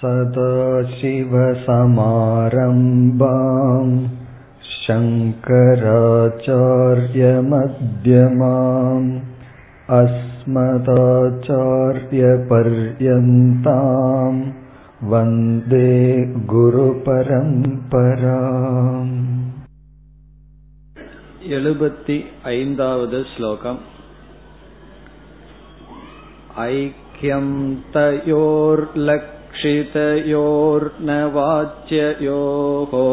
சதாசிவசமாரம்பாம் சங்கராச்சார்யமத்யமாம் அஸ்மதாச்சார்யபர்யந்தாம் வந்தே குருபரம்பராம். 75வது ஸ்லோகம். ஐக்கியம் தயோர் லக்ஷிதயோர் நவாச்யயோஹோ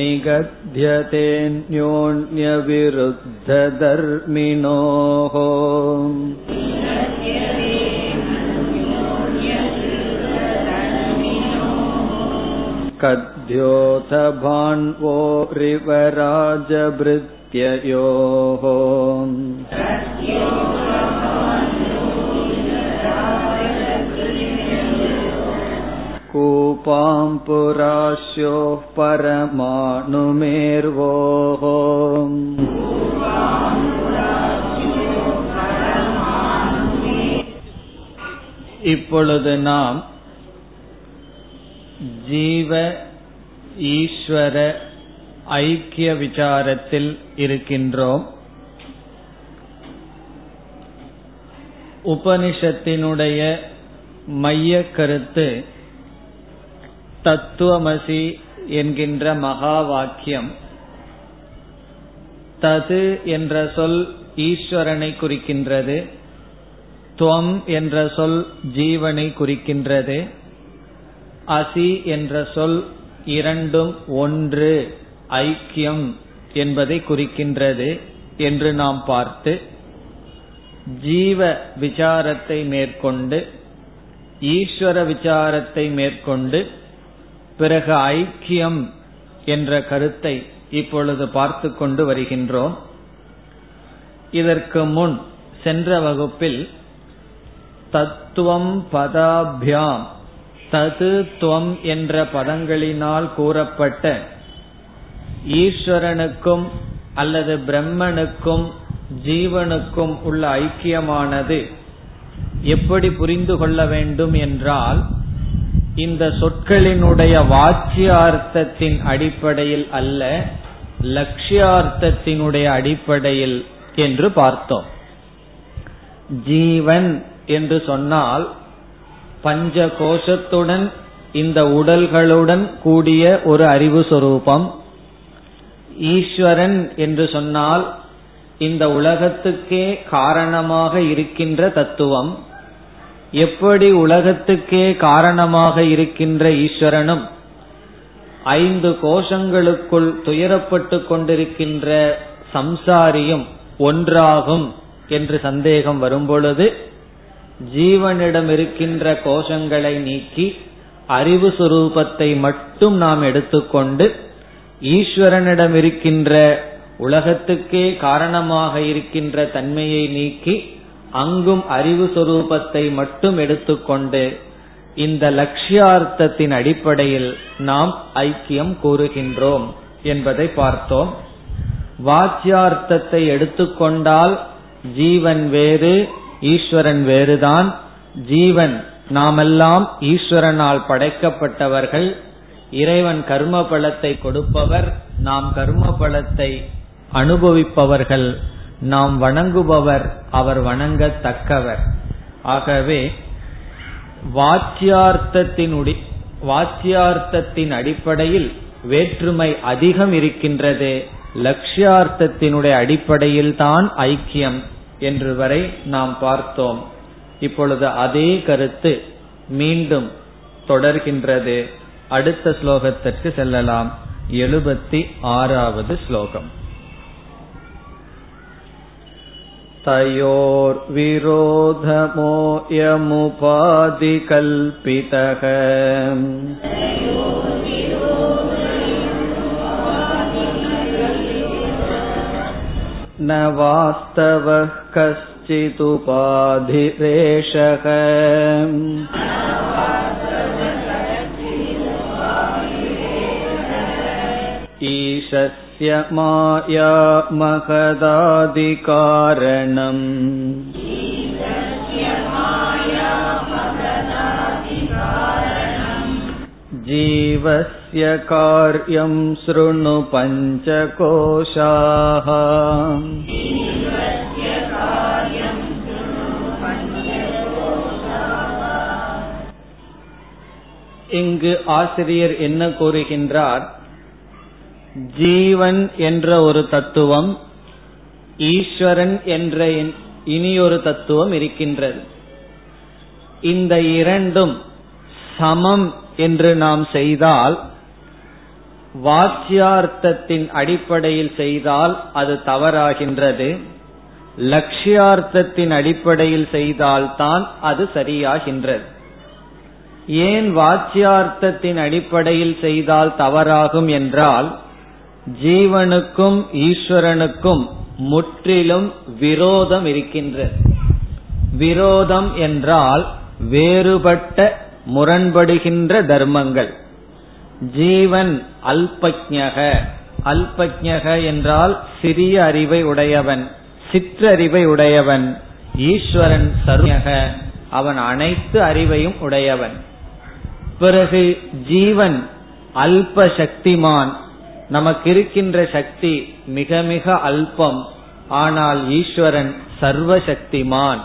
நிகத்யதேன்யோன்ய விருத்த தர்மினோஹோ. கூபாம் புராஸ்யோ பரமானுமேர்வோஹோ. இப்பொழுது நாம் ஜீவ ஈஸ்வர ஐக்கிய விசாரத்தில் இருக்கின்றோம். உபனிஷத்தினுடைய மைய கருத்து தத்துவமசி என்கின்ற மகா வாக்கியம். தது என்ற சொல் ஈஸ்வரனை குறிக்கின்றது, துவம் என்ற சொல் ஜீவனை குறிக்கின்றது, அசி என்ற சொல் இரண்டும் ஒன்று ஐக்கியம் என்பதை குறிக்கின்றது என்று நாம் பார்த்து ஜீவ விசாரத்தை மேற்கொண்டு ஈஸ்வர விசாரத்தை மேற்கொண்டு பிறகு ஐக்கியம் என்ற கருத்தை இப்பொழுது பார்த்து கொண்டு வருகின்றோம். இதற்கு முன் சென்ற வகுப்பில் தத்துவம் பதாபியாம் தது துவம் என்ற பதங்களினால் கூறப்பட்ட ஈஸ்வரனுக்கும் அல்லது பிரம்மனுக்கும் ஜீவனுக்கும் உள்ள ஐக்கியமானது எப்படி புரிந்து கொள்ள வேண்டும் என்றால், இந்த சொற்களினுடைய வாச்சியார்த்தத்தின் அடிப்படையில் அல்ல, லட்சியார்த்தத்தினுடைய அடிப்படையில் என்று பார்த்தோம். ஜீவன் என்று சொன்னால் பஞ்ச கோஷத்துடன் இந்த உடல்களுடன் கூடிய ஒரு அறிவு சொரூபம். ஈஸ்வரன் என்று சொன்னால் இந்த உலகத்துக்கே காரணமாக இருக்கின்ற தத்துவம். எப்படி உலகத்துக்கே காரணமாக இருக்கின்ற ஈஸ்வரனும் ஐந்து கோஷங்களுக்குள் துயரப்பட்டு கொண்டிருக்கின்ற சம்சாரியும் ஒன்றாகும் என்று சந்தேகம் வரும்பொழுது ஜீவனிடம் இருக்கின்ற கோஷங்களை நீக்கி அறிவு சுரூபத்தை மட்டும் நாம் எடுத்துக்கொண்டு ஈஸ்வரனிடம் இருக்கின்ற உலகத்துக்கே காரணமாக இருக்கின்ற தன்மையை நீக்கி அங்கும் அறிவு சுரூபத்தை மட்டும் எடுத்துக்கொண்டு இந்த லட்சியார்த்தத்தின் அடிப்படையில் நாம் ஐக்கியம் கூறுகின்றோம் என்பதை பார்த்தோம். வாச்சியார்த்தத்தை எடுத்துக்கொண்டால் ஜீவன் வேறு ஈஸ்வரன் வேறுதான். ஜீவன் நாமெல்லாம் ஈஸ்வரனால் படைக்கப்பட்டவர்கள், இறைவன் கர்ம பலத்தை கொடுப்பவர், நாம் கர்ம பலத்தை அனுபவிப்பவர்கள், நாம் வணங்குபவர், அவர் வணங்கத்தக்கவர். ஆகவே வாச்சியார்த்தத்தின் அடிப்படையில் வேற்றுமை அதிகம் இருக்கின்றது, லட்சியார்த்தத்தினுடைய அடிப்படையில் தான் ஐக்கியம் என்று வரை நாம் பார்த்தோம். இப்பொழுது அதே கருத்து மீண்டும் தொடர்கின்றது. அடுத்த ஸ்லோகத்திற்கு செல்லலாம். 76வது ஸ்லோகம். தயோர் விரோதமோயமுபாதி கல்பிதகம் ந வாஸ்தவம் கஷ்சித் உபாதிரேஷகம். ஈசஸ்ய மாயா மகதாதி காரணம். ஜீவஸ்ய கார்யம் ஸ்ருணு பஞ்சகோஷாஹ. இங்கு ஆசிரியர் என்ன கூறுகின்றார்? ஜீவன் என்ற ஒரு தத்துவம், ஈஸ்வரன் என்ற இனியொரு தத்துவம் இருக்கின்றது. இந்த இரண்டும் சமம் என்று நாம் செய்தால், வாக்கியார்த்தத்தின் அடிப்படையில் செய்தால் அது தவறாகின்றது. லட்சியார்த்தத்தின் அடிப்படையில் செய்தால்தான் அது சரியாகின்றது. ஏன் வாக்கியார்த்தத்தின் அடிப்படையில் செய்தால் தவறாகும் என்றால், ஜீவனுக்கும் ஈஸ்வரனுக்கும் முற்றிலும் விரோதம் இருக்கின்றது. விரோதம் என்றால் வேறுபட்ட முரண்படுகின்ற தர்மங்கள். ஜீவன் அல்பஜ்ஞக, அல்பஜ்ஞக என்றால் சிறிய அறிவை உடையவன், சிற்றறிவை உடையவன். ஈஸ்வரன் சர்வஜ்ஞக, அவன் அனைத்து அறிவையும் உடையவன். பிறகு ஜீவன் அல்ப சக்திமான், நமக்கு இருக்கின்ற சக்தி மிக மிக அல்பம். ஆனால் ஈஸ்வரன் சர்வசக்திமான்,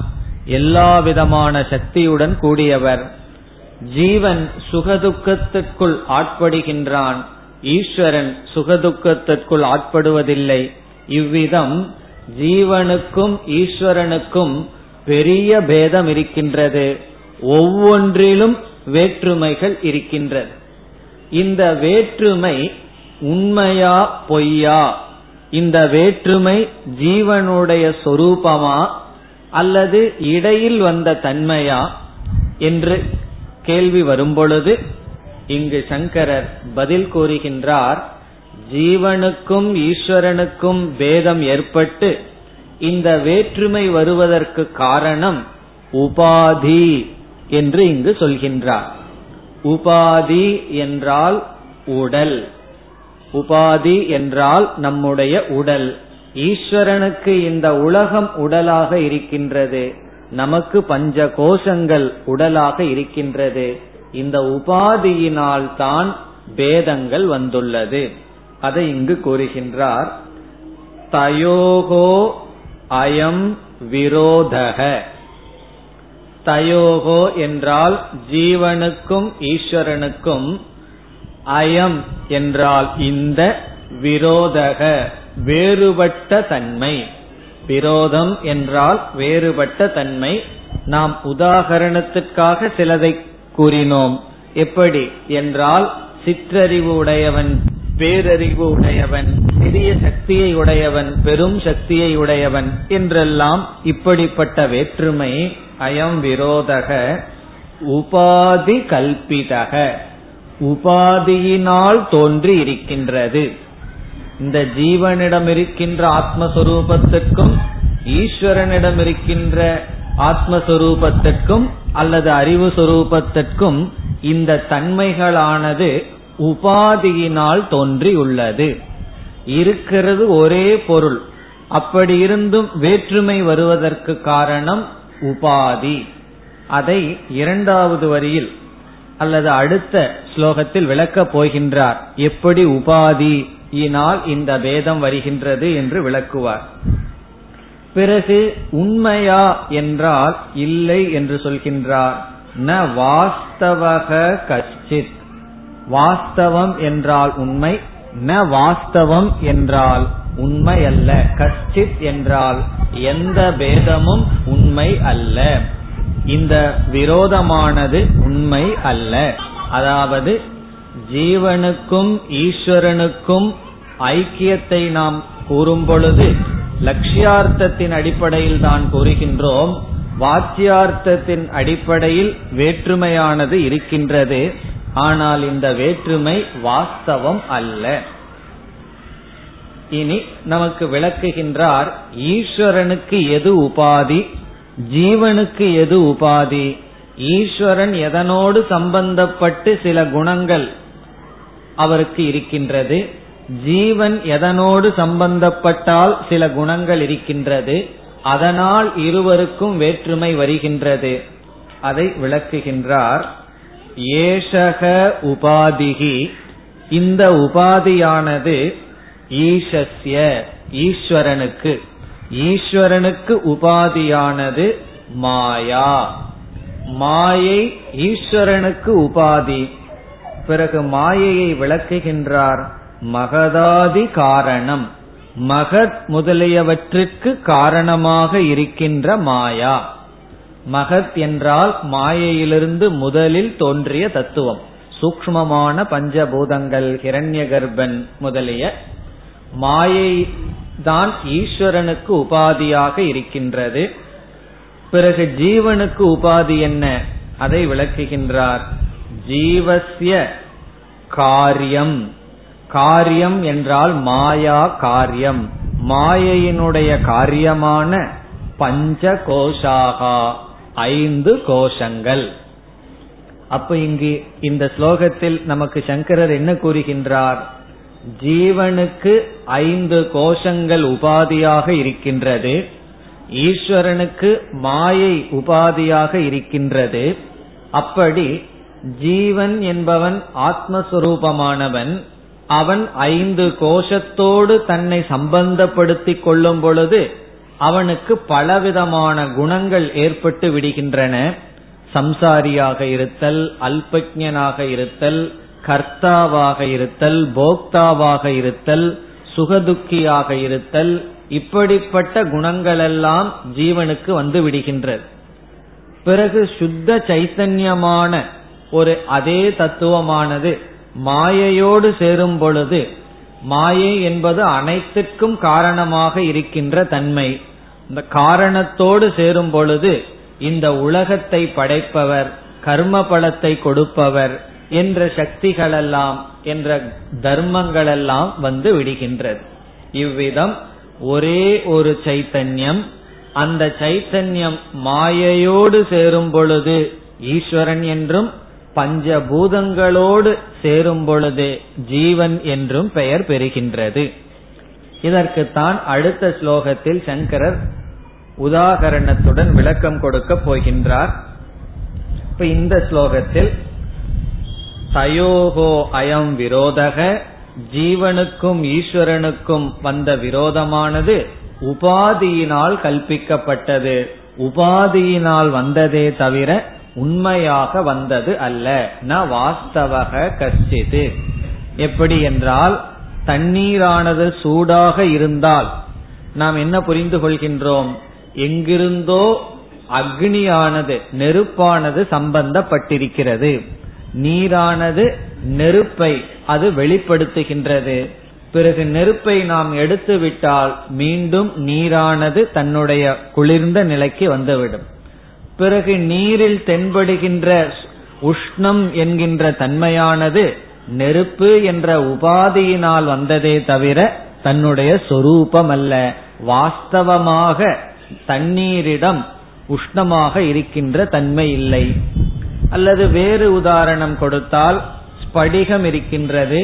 எல்லா விதமான சக்தியுடன் கூடியவர். ஜீவன் சுகதுக்கத்திற்குள் ஆட்படுகின்றான், ஈஸ்வரன் சுகதுக்கத்திற்குள் ஆட்படுவதில்லை. இவ்விதம் ஜீவனுக்கும் ஈஸ்வரனுக்கும் பெரிய பேதம் இருக்கின்றது. ஒவ்வொன்றிலும் வேற்றுமைகள் இருக்கின்றது. இந்த வேற்றுமை உண்மையா பொய்யா? இந்த வேற்றுமை ஜீவனுடைய சொரூபமா அல்லது இடையில் வந்த தன்மையா என்று கேள்வி வரும்பொழுது, இங்கு சங்கரர் பதில் கூறுகின்றார். ஜீவனுக்கும் ஈஸ்வரனுக்கும் பேதம் ஏற்பட்டு இந்த வேற்றுமை வருவதற்கு காரணம் உபாதி என்று இங்கு சொல்கின்றார். உபாதி என்றால் உடல். உபாதி என்றால் நம்முடைய உடல். ஈஸ்வரனுக்கு இந்த உலகம் உடலாக இருக்கின்றது, நமக்கு பஞ்ச கோஷங்கள் உடலாக இருக்கின்றது. இந்த உபாதியினால் தான் பேதங்கள் வந்துள்ளது. அதை இங்கு கூறுகின்றார். தயோகோ அயம் விரோதக. தயோகோ என்றால் ஜீவனுக்கும் ஈஸ்வரனுக்கும், அயம் என்றால் இந்த, விரோதக வேறுபட்ட தன்மை. விரோதம் என்றால் வேறுபட்ட தன்மை. நாம் உதாகரணத்திற்காக சிலதை கூறினோம். எப்படி என்றால், சிற்றறிவு உடையவன் பேரறிவு உடையவன், பெரிய சக்தியை உடையவன் பெரும் சக்தியை உடையவன் என்றெல்லாம் இப்படிப்பட்ட வேற்றுமை. அயம் விரோதக உபாதி கல்பிதக, உபாதியினால் தோன்றி இருக்கின்றது. இந்த ஜீவனிடம் இருக்கின்ற ஆத்மஸ்வரூபத்திற்கும் ஈஸ்வரனிடம் இருக்கின்ற ஆத்மஸ்வரூபத்திற்கும் அல்லது அறிவு சொரூபத்திற்கும் இந்த தன்மைகளானது உபாதியினால் தோன்றியுள்ளது. இருக்கிறது ஒரே பொருள், அப்படி இருந்தும் வேற்றுமை வருவதற்கு காரணம் உபாதி. அதை இரண்டாவது வரியில் அல்லது அடுத்த ஸ்லோகத்தில் விளக்கப் போகின்றார். எப்படி உபாதி ால் இந்த பேதம் வருகின்றது என்று விளக்குவார். பிறகு உண்மையா என்றால் இல்லை என்று சொல்கின்றார். ந வாஸ்தவக கச்சித். வாஸ்தவம் என்றால் உண்மை, ந வாஸ்தவம் என்றால் உண்மை அல்ல. கச்சித் என்றால் எந்த பேதமும் உண்மை அல்ல. இந்த விரோதமானது உண்மை அல்ல. அதாவது ஜீவனுக்கும் ஈஸ்வரனுக்கும் ஐக்கியத்தை நாம் கூறும் பொழுது லட்சியார்த்தத்தின் அடிப்படையில் தான் கூறுகின்றோம். வாக்கியார்த்தத்தின் அடிப்படையில் வேற்றுமையானது இருக்கின்றது. ஆனால் இந்த வேற்றுமை வாஸ்தவம் அல்ல. இனி நமக்கு விளக்குகின்றார், ஈஸ்வரனுக்கு எது உபாதி, ஜீவனுக்கு எது உபாதி, ஈஸ்வரன் எதனோடு சம்பந்தப்பட்டு சில குணங்கள் அவருக்கு இருக்கின்றது, ஜீவன் எதனோடு சம்பந்தப்பட்டால் சில குணங்கள் இருக்கின்றது, அதனால் இருவருக்கும் வேற்றுமை வருகின்றது. அதை விளக்குகின்றார். ஏஷக உபாதிகி, இந்த உபாதியானது ஈசஸ்ய ஈஸ்வரனுக்கு, ஈஸ்வரனுக்கு உபாதியானது மாயா, மாயை ஈஸ்வரனுக்கு உபாதி. பிறகு மாயையை விளக்குகின்றார். மகதாதி காரணம், மகத் முதலியவற்றிற்கு காரணமாக இருக்கின்ற மாயா. மகத் என்றால் மாயையிலிருந்து முதலில் தோன்றிய தத்துவம், சூக்ஷ்மமான பஞ்சபூதங்கள், ஹிரண்ய கர்ப்பன் முதலிய மாயை தான் ஈஸ்வரனுக்கு உபாதியாக இருக்கின்றது. பிறகு ஜீவனுக்கு உபாதி என்ன, அதை விளக்குகின்றார். ஜீவஸ்ய காரியம், காரியம் என்றால் மாயா காரியம், மாயையினுடைய காரியமான பஞ்ச கோஷாகா, 5 கோஷங்கள். அப்ப இங்கு இந்த ஸ்லோகத்தில் நமக்கு சங்கரர் என்ன கூறுகின்றார்? ஜீவனுக்கு 5 கோஷங்கள் உபாதியாக இருக்கின்றது, ஈஸ்வரனுக்கு மாயை உபாதியாக இருக்கின்றது. அப்படி ஜீவன் என்பவன் ஆத்மஸ்வரூபமானவன், அவன் 5 கோஷத்தோடு தன்னை சம்பந்தப்படுத்திக் கொள்ளும் பொழுது அவனுக்கு பலவிதமான குணங்கள் ஏற்பட்டு விடுகின்றன. சம்சாரியாக இருத்தல், அல்பஜ்ஞனாக இருத்தல், கர்த்தாவாக இருத்தல், போக்தாவாக இருத்தல், சுகதுக்கியாக இருத்தல், இப்படிப்பட்ட குணங்களெல்லாம் ஜீவனுக்கு வந்து விடுகின்றது. பிறகு சுத்த சைத்தன்யமான ஒரு அதே தத்துவமானது மாயையோடு சேரும் பொழுது, மாயை என்பது அனைத்துக்கும் காரணமாக இருக்கின்ற தன்மை, இந்த காரணத்தோடு சேரும் பொழுது இந்த உலகத்தை படைப்பவர், கர்ம பலத்தை கொடுப்பவர் என்ற சக்திகளெல்லாம், என்ற தர்மங்களெல்லாம் வந்து விடுகின்றது. இவ்விதம் ஒரே ஒரு சைத்தன்யம், அந்த சைத்தன்யம் மாயையோடு சேரும் பொழுது ஈஸ்வரன் என்றும், பஞ்சபூதங்களோடு சேரும் பொழுது ஜீவன் என்றும் பெயர் பெறுகின்றது. இதற்குத்தான் அடுத்த ஸ்லோகத்தில் சங்கரர் உதாகரணத்துடன் விளக்கம் கொடுக்க போகின்றார். இப்ப இந்த ஸ்லோகத்தில் தயோகோ அயம் விரோதக, ஜீவனுக்கும் ஈஸ்வரனுக்கும் வந்த விரோதமானது உபாதியினால் கல்பிக்கப்பட்டது, உபாதியினால் வந்ததே தவிர உண்மையாக வந்தது அல்ல. ந வாஸ்தவக கச்சிது, எப்படி என்றால் தண்ணீரானது சூடாக இருந்தால் நாம் என்ன புரிந்து கொள்கின்றோம்? எங்கிருந்தோ அக்னியானது, நெருப்பானது சம்பந்தப்பட்டிருக்கிறது, நீரானது நெருப்பை அது வெளிப்படுத்துகின்றது. பிறகு நெருப்பை நாம் எடுத்துவிட்டால் மீண்டும் நீரானது தன்னுடைய குளிர்ந்த நிலைக்கு வந்துவிடும். பிறகு நீரில் தென்படுகின்ற உஷ்ணம் என்கின்ற தன்மையானது நெருப்பு என்ற உபாதியினால் வந்ததே தவிர தன்னுடைய சொரூபம் அல்ல. வாஸ்தவமாக தண்ணீரிடம் உஷ்ணமாக இருக்கின்ற தன்மை இல்லை. அல்லது வேறு உதாரணம் கொடுத்தால், ஸ்படிகம் இருக்கின்றது,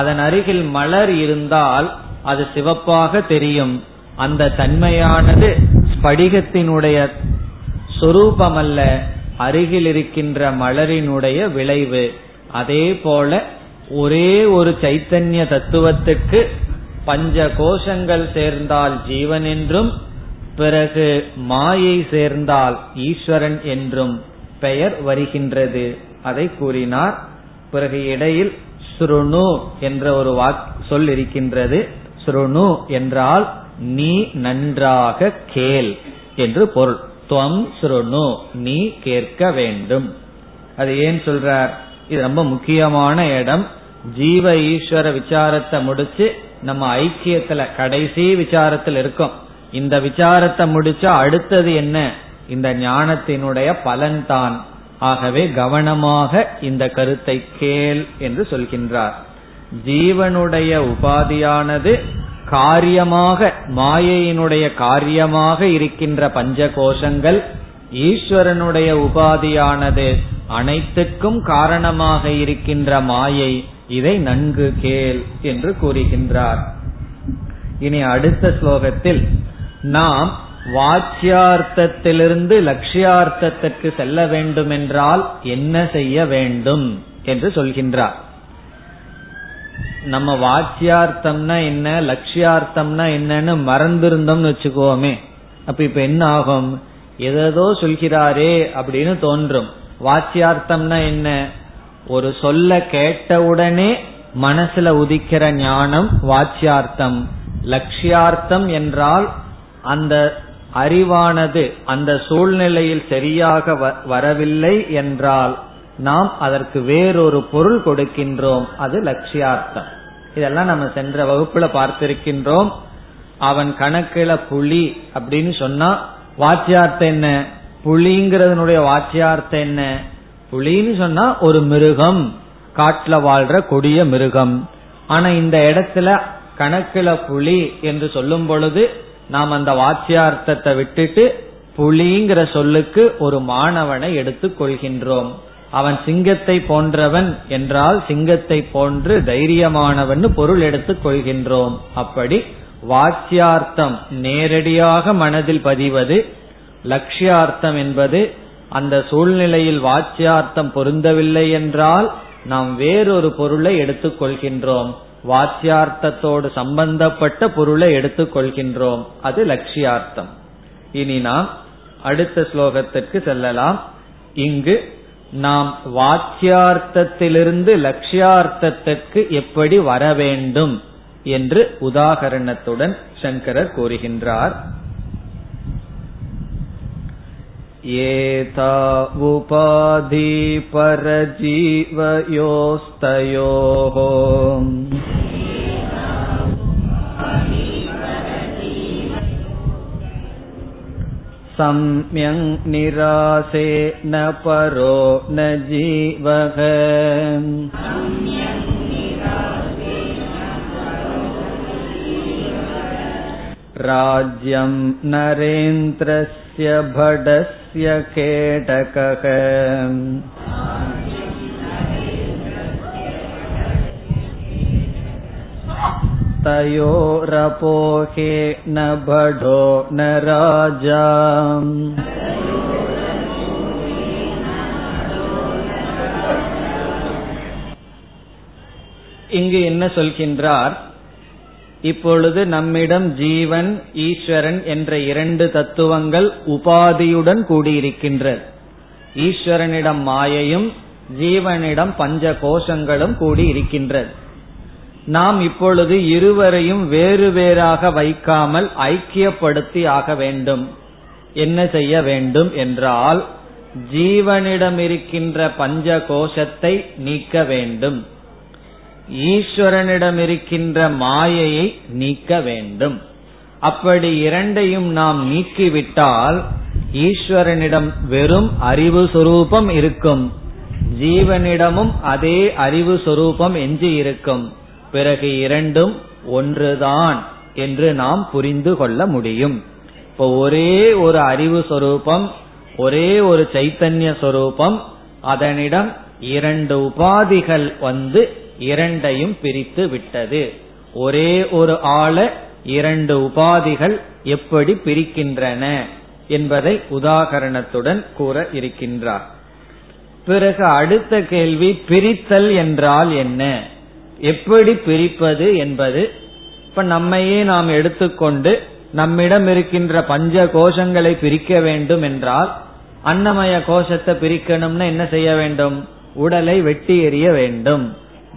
அதன் அருகில் மலர் இருந்தால் அது சிவப்பாக தெரியும். அந்த தன்மையானது ஸ்படிகத்தினுடைய சொரூபமல்ல, அருகில் இருக்கின்ற மலரினுடைய விளைவு. அதே போல ஒரே ஒரு சைத்தன்ய தத்துவத்துக்கு 5 கோஷங்கள் சேர்ந்தால் ஜீவன் என்றும், பிறகு மாயை சேர்ந்தால் ஈஸ்வரன் என்றும் பெயர் வருகின்றது. அதை கூறினார். பிறகு இடையில் ஸ்ருணு என்ற ஒரு சொல் இருக்கின்றது. ஸ்ருணு என்றால் நீ நன்றாக கேள் என்று பொருள். துவம் ஸ்ருணு, நீ கேட்க வேண்டும். அது ஏன் சொல்றார்? இது ரொம்ப முக்கியமான இடம். ஜீவ ஈஸ்வர விசாரத்தை முடிச்சு நம்ம ஐக்கியத்துல கடைசி விசாரத்தில் இருக்கோம். இந்த விசாரத்தை முடிச்சா அடுத்தது என்ன? இந்த ஞானத்தினுடைய பலன்தான். ஆகவே கவனமாக இந்த கருத்தை கேள் என்று சொல்கின்றார். ஜீவனுடைய உபாதியானது காரியமாக, மாயையினுடைய காரியமாக இருக்கின்ற 5 கோஷங்கள், ஈஸ்வரனுடைய உபாதியானது அனைத்துக்கும் காரணமாக இருக்கின்ற மாயை, இதை நன்கு கேள் என்று கூறுகின்றார். இனி அடுத்த ஸ்லோகத்தில் நாம் வாக்கியார்த்தத்திலிருந்து லட்சியார்த்தத்திற்கு செல்ல வேண்டுமென்றால் என்ன செய்ய வேண்டும் என்று சொல்கின்றார். நம்ம வாக்கியார்த்தம்னா என்ன, லட்சியார்த்தம்னா என்னன்னு மறந்திருந்தோம்னு வச்சுக்கோமே, அப்ப இப்ப என்ன ஆகும், ஏதோ சொல்கிறாரே அப்படின்னு தோன்றும். வாக்கியார்த்தம்னா என்ன, ஒரு சொல்ல கேட்டவுடனே மனசுல உதிக்கிற ஞானம் வாக்கியார்த்தம். லட்சியார்த்தம் என்றால் அந்த அறிவானது அந்த சூழ்நிலையில் சரியாக வரவில்லை என்றால் நாம் அதற்கு வேறொரு பொருள் கொடுக்கின்றோம், அது லட்சியார்த்தம். இதெல்லாம் நம்ம சென்ற வகுப்புல பார்த்திருக்கின்றோம். அவன் கணக்கில புலி அப்படின்னு சொன்னா வாச்சியார்த்தம் என்ன, புலிங்கிறதுனுடைய வாச்சியார்த்தம் என்ன, புலின்னு சொன்னா ஒரு மிருகம், காட்டுல வாழ்ற கொடிய மிருகம். ஆனா இந்த இடத்துல கணக்கில புலி என்று சொல்லும் பொழுது நாம் அந்த வாச்சியார்த்தத்தை விட்டுட்டு புலிங்கிற சொல்லுக்கு ஒரு மாணவனை எடுத்துக் கொள்கின்றோம். அவன் சிங்கத்தை போன்றவன் என்றால் சிங்கத்தை போன்று தைரியமானவன் பொருள் எடுத்துக் கொள்கின்றோம். அப்படி வாக்கியார்த்தம் நேரடியாக மனதில் பதிவது, லட்சியார்த்தம் என்பது அந்த சூழ்நிலையில் வாக்கியார்த்தம் பொருந்தவில்லை என்றால் நாம் வேறொரு பொருளை எடுத்துக் கொள்கின்றோம், வாக்கியார்த்தத்தோடு சம்பந்தப்பட்ட பொருளை எடுத்துக் கொள்கின்றோம், அது லட்சியார்த்தம். இனி நாம் அடுத்த ஸ்லோகத்திற்கு செல்லலாம். இங்கு நாம் வாக்கியார்த்தத்திலிருந்து லட்சியார்த்தத்திற்கு எப்படி வர வேண்டும் என்று உதாகரணத்துடன் சங்கரர் கூறுகின்றார். ஏதா உபாதி பரஜீவயோஸ்தயோஹோ சம்யங் நிராசேன பரோ ந ஜீவக ராஜ்யம் நரேந்திரஸ்ய படஸ்ய கேடகக தயோரபோகே ந படோ ந ராஜா இங்கு என்ன சொல்கின்றார்? இப்பொழுது நம்மிடம் ஜீவன், ஈஸ்வரன் என்ற இரண்டு தத்துவங்கள் உபாதியுடன் கூடியிருக்கின்றது. ஈஸ்வரனிடம் மாயையும் ஜீவனிடம் பஞ்ச கோஷங்களும் கூடியிருக்கின்றது. நாம் இப்பொழுது இருவரையும் வேறு வேறாக வைக்காமல் ஐக்கியப்படுத்தி ஆக வேண்டும். என்ன செய்ய வேண்டும் என்றால் ஜீவனிடம் இருக்கின்ற பஞ்ச கோஷத்தை நீக்க வேண்டும், ஈஸ்வரனிடம் இருக்கின்ற மாயையை நீக்க வேண்டும். அப்படி இரண்டையும் நாம் நீக்கிவிட்டால் ஈஸ்வரனிடம் வெறும் அறிவு சொரூபம் இருக்கும், ஜீவனிடமும் அதே அறிவு சொரூபம் எஞ்சியிருக்கும். பிறகு இரண்டும் ஒன்றுதான் என்று நாம் புரிந்து கொள்ள முடியும். இப்போ ஒரே ஒரு அறிவு சொரூபம், ஒரே ஒரு சைத்தன்ய சொரூபம், அதனிடம் இரண்டு உபாதிகள் வந்து இரண்டையும் பிரித்து விட்டது. ஒரே ஒரு ஆளை இரண்டு உபாதிகள் எப்படி பிரிக்கின்றன என்பதை உதாகரணத்துடன் கூற இருக்கின்றார். பிறகு அடுத்த கேள்வி, பிரித்தல் என்றால் என்ன, எப்படி பிரிப்பது என்பது. இப்ப நம்மையே நாம் எடுத்துக்கொண்டு நம்மிடம் இருக்கின்ற பஞ்ச கோஷங்களை பிரிக்க வேண்டும் என்றால் அன்னமய கோஷத்தை பிரிக்கணும்னா என்ன செய்ய வேண்டும், உடலை வெட்டி எறிய வேண்டும்.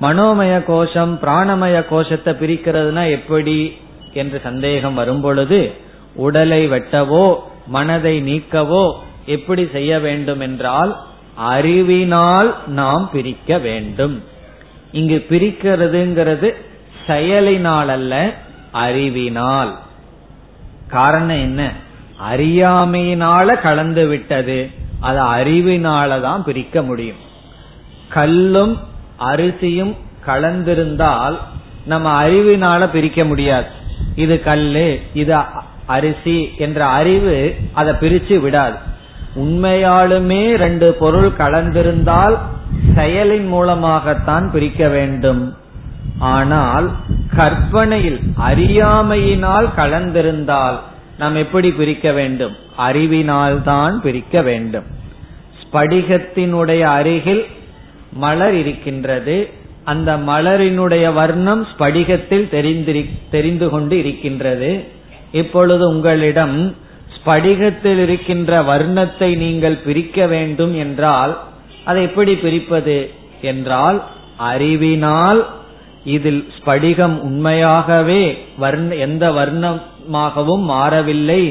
மனோமய கோஷம் பிராணமய கோஷத்தை பிரிக்கிறதுனா எப்படி என்று சந்தேகம் வரும் பொழுது உடலை வெட்டவோ மனதை நீக்கவோ எப்படி செய்ய வேண்டும் என்றால் அறிவினால் நாம் பிரிக்க வேண்டும். இங்கு பிரிக்கிறதுங்கிறது செயலினால் அல்ல, அறிவினால். காரணம் என்ன, அறியாமையினால கலந்து விட்டது, அது அறிவினாலதான் பிரிக்க முடியும். கல்லும் அரிசியும் கலந்திருந்தால் நம்ம அறிவினால பிரிக்க முடியாது. இது கல்லு, இது அரிசி என்ற அறிவு அதை பிரிச்சு விடாது. உண்மையாலுமே ரெண்டு பொருள் கலந்திருந்தால் செயலின் மூலமாகத்தான் பிரிக்க வேண்டும். ஆனால் கற்பனையில் அறியாமையினால் கலந்திருந்தால் நாம் எப்படி பிரிக்க வேண்டும்? அறிவினால் தான் பிரிக்க வேண்டும். ஸ்படிகத்தினுடைய அருகில் மலர் இருக்கின்றது, அந்த மலரினுடைய வர்ணம் ஸ்படிகத்தில் தெரிந்து கொண்டு இருக்கின்றது. இப்பொழுது உங்களிடம் ஸ்படிகத்தில் இருக்கின்ற வர்ணத்தை நீங்கள் பிரிக்க வேண்டும் என்றால் அதை எப்படி பிரிப்பது என்றால், அறிவினால் இதில் ஸ்படிகம் உண்மையாகவே எந்த வர்ணமாகவும் மாறவில்லை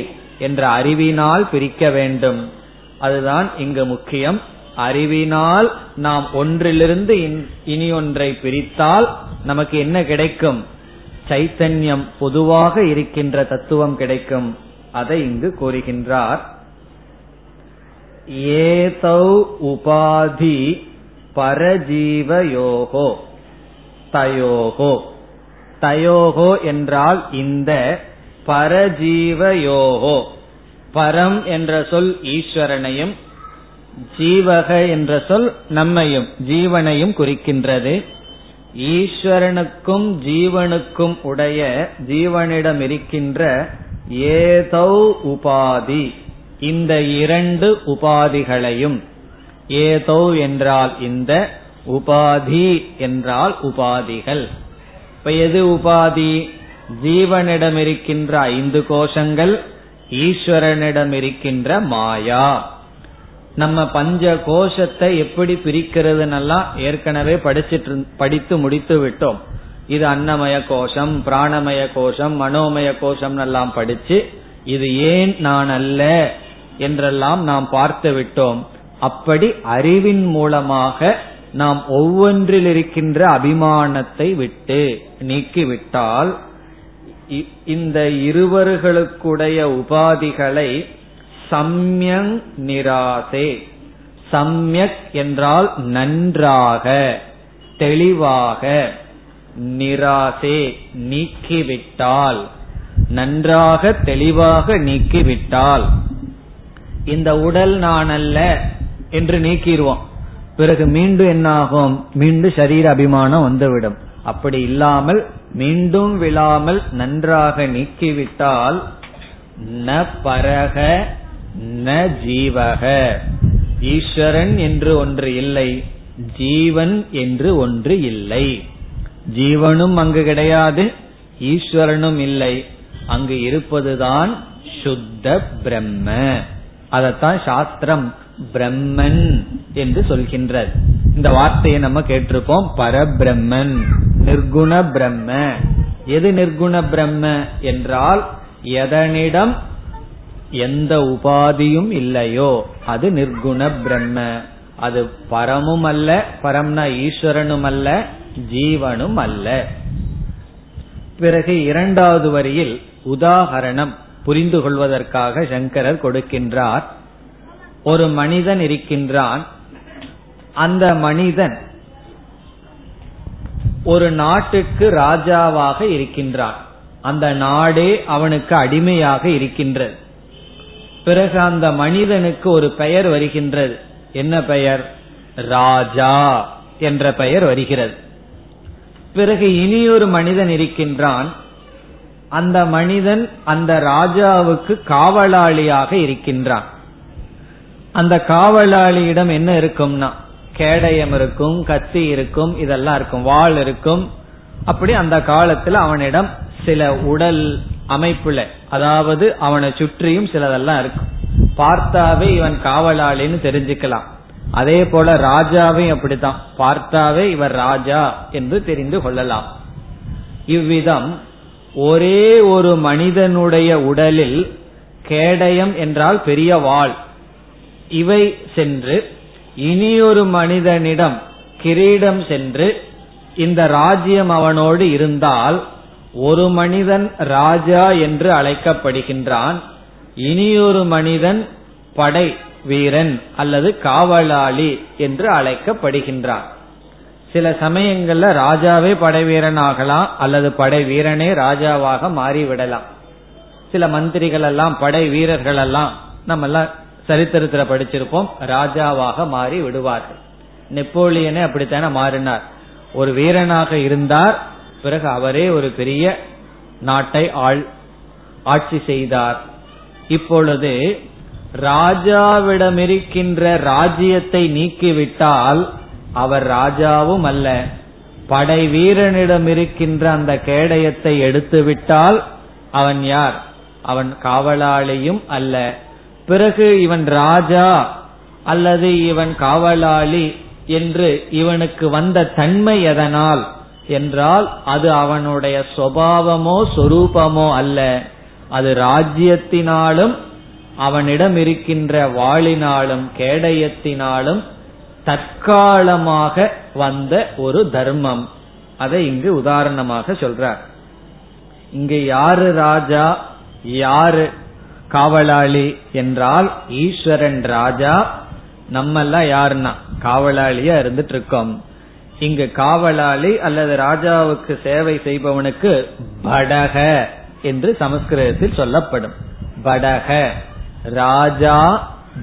என்ற அறிவினால் பிரிக்க வேண்டும். அதுதான் இங்கு முக்கியம். அறிவினால் நாம் ஒன்றிலிருந்து இனி ஒன்றை பிரித்தால் நமக்கு என்ன கிடைக்கும்? சைத்தன்யம், பொதுவாக இருக்கின்ற தத்துவம் கிடைக்கும். அதை இங்கு கூறுகின்றார். ஏதௌ உபாதி பரஜீவயோகோ தயோகோ. தயோகோ என்றால் இந்த பரஜீவயோகோ, பரம் என்ற சொல் ஈஸ்வரனையும் ஜீவக என்ற சொல் நம்மையும் ஜீவனையும் குறிக்கின்றது. ஈஸ்வரனுக்கும் ஜீவனுக்கும் உடைய, ஜீவனிடம் இருக்கின்ற ஏதோ உபாதி, இந்த இரண்டு உபாதிகளையும், ஏதோ என்றால் இந்த, உபாதி என்றால் உபாதிகள். இப்ப எது உபாதி? ஜீவனிடம் இருக்கின்ற 5 கோஷங்கள், ஈஸ்வரனிடம் இருக்கின்ற மாயா. நம்ம 5 கோஷத்தை எப்படி பிரிக்கிறதுன்னெல்லாம் ஏற்கனவே படித்து முடித்து விட்டோம். இது அன்னமய கோஷம், பிராணமய கோஷம், மனோமய கோஷம் எல்லாம் படிச்சு இது ஏன் நான் அல்ல என்றெல்லாம் நாம் பார்த்து விட்டோம். அப்படி அறிவின் மூலமாக நாம் ஒவ்வொன்றில் இருக்கின்ற அபிமானத்தை விட்டு நீக்கிவிட்டால் இந்த இருவர்களுக்குடைய உபாதிகளை சம்யங் நிராசே. சம்யக் என்றால் நன்றாக, தெளிவாக, நிராசே நீக்கிவிட்டால், நன்றாக தெளிவாக நீக்கிவிட்டால், இந்த உடல் நான் அல்ல என்று நீக்கிடுவோம். பிறகு மீண்டும் என்னாகும்? மீண்டும் சரீர அபிமானம் வந்துவிடும். அப்படி இல்லாமல், மீண்டும் விழாமல் நன்றாக நீக்கிவிட்டால், ந பரக ந ஜீவக, ஈஸ்வரன் என்று ஒன்று இல்லை, ஜீவன் என்று ஒன்று இல்லை. ஜீவனும் அங்கு கிடையாது, ஈஸ்வரனும் இல்லை, அங்கு இருப்பதுதான் சுத்த பிரம்ம. அதத்தான் சாஸ்திரம் பிரம்மன் என்று சொல்கின்றது. இந்த வார்த்தையை நம்ம கேட்டிருப்போம், பரபிரம்மன், நிர்குண பிரம்ம. எது நிர்குண பிரம்ம என்றால் எதனிடம் எந்த உபாதியும் இல்லையோ அது நிர்குண பிரம்ம. அது பரமும் அல்ல, பரம்னா ஈஸ்வரனும் அல்ல, ஜீவனும் அல்ல. பிறகு 2வது வரியில் உதாகரணம் புரிந்து கொள்வதற்காக சங்கரர் கொடுக்கின்றார். ஒரு மனிதன் இருக்கின்றான். அந்த மனிதன் ஒரு நாட்டுக்கு ராஜாவாக இருக்கின்றான். அந்த நாடே அவனுக்கு அடிமையாக இருக்கின்றது. பிறகு அந்த மனிதனுக்கு ஒரு பெயர் வருகின்றது. என்ன பெயர்? ராஜா என்ற பெயர் வருகிறது. பிறகு இனியொரு மனிதன் இருக்கின்றான். அந்த மனிதன் அந்த ராஜாவுக்கு காவலாளியாக இருக்கின்றான். அந்த காவலாளியிடம் என்ன இருக்கும்னா, கேடயம் இருக்கும், கத்தி இருக்கும், இதெல்லாம் இருக்கும், வாள் இருக்கும். அப்படி அந்த காலத்துல அவனிடம் சில உடல் அமைப்புல, அதாவது அவனை சுற்றியும் சிலதெல்லாம் இருக்கும். பார்த்தாவே இவன் காவலாளின்னு தெரிஞ்சுக்கலாம். அதே போல ராஜாவையும் அப்படித்தான், பார்த்தாவே இவர் ராஜா என்று தெரிந்து கொள்ளலாம். இவ்விதம் ஒரே ஒரு மனிதனுடைய உடலில் கேடயம் என்றால் பெரிய வாள் இவை சென்று இனியொரு மனிதனிடம் கிரீடம் சென்று இந்த ராஜ்யம் அவனோடு இருந்தால் ஒரு மனிதன் ராஜா என்று அழைக்கப்படுகின்றான். இனியொரு மனிதன் படை வீரன் அல்லது காவலாளி என்று அழைக்கப்படுகின்றான். சில சமயங்கள்ல ராஜாவே படை வீரனாகலாம் அல்லது படை வீரனே ராஜாவாக மாறிவிடலாம். சில மந்திரிகள் எல்லாம் படை வீரர்கள் எல்லாம் நம்ம எல்லாம் சரித்திரத்தில் படிச்சிருப்போம், ராஜாவாக மாறி விடுவார்கள். நெப்போலியனே அப்படித்தானே மாறினார். ஒரு வீரனாக இருந்தார், பிறகு அவரே ஒரு பெரிய நாட்டை ஆட்சி செய்தார். இப்பொழுது ராஜாவிடமிருக்கின்ற ராஜ்யத்தை நீக்கிவிட்டால் அவர் ராஜாவும் அல்ல. படை வீரனிடமிருக்கின்ற அந்த கேடயத்தை எடுத்துவிட்டால் அவன் யார்? அவன் காவலாளியும் அல்ல. பிறகு இவன் ராஜா அல்லது இவன் காவலாளி என்று இவனுக்கு வந்த தன்மை எதனால் என்றால், அது அவனுடைய சுபாவமோ சொரூபமோ அல்ல. அது ராஜ்யத்தினாலும் அவனிடம் இருக்கின்ற வாளினாலும் கேடயத்தினாலும் தற்காலமாக வந்த ஒரு தர்மம். அதை இங்கு உதாரணமாக சொல்றார். இங்கு யாரு ராஜா யாரு காவலாளி என்றால் ஈஸ்வரன் ராஜா, நம்மெல்லாம் யாருன்னா காவலாளியா இருந்துட்டு இருக்கோம். இங்கு காவலாளி அல்லது ராஜாவுக்கு சேவை செய்பவனுக்கு படக என்று சமஸ்கிருதத்தில் சொல்லப்படும். படக ராஜா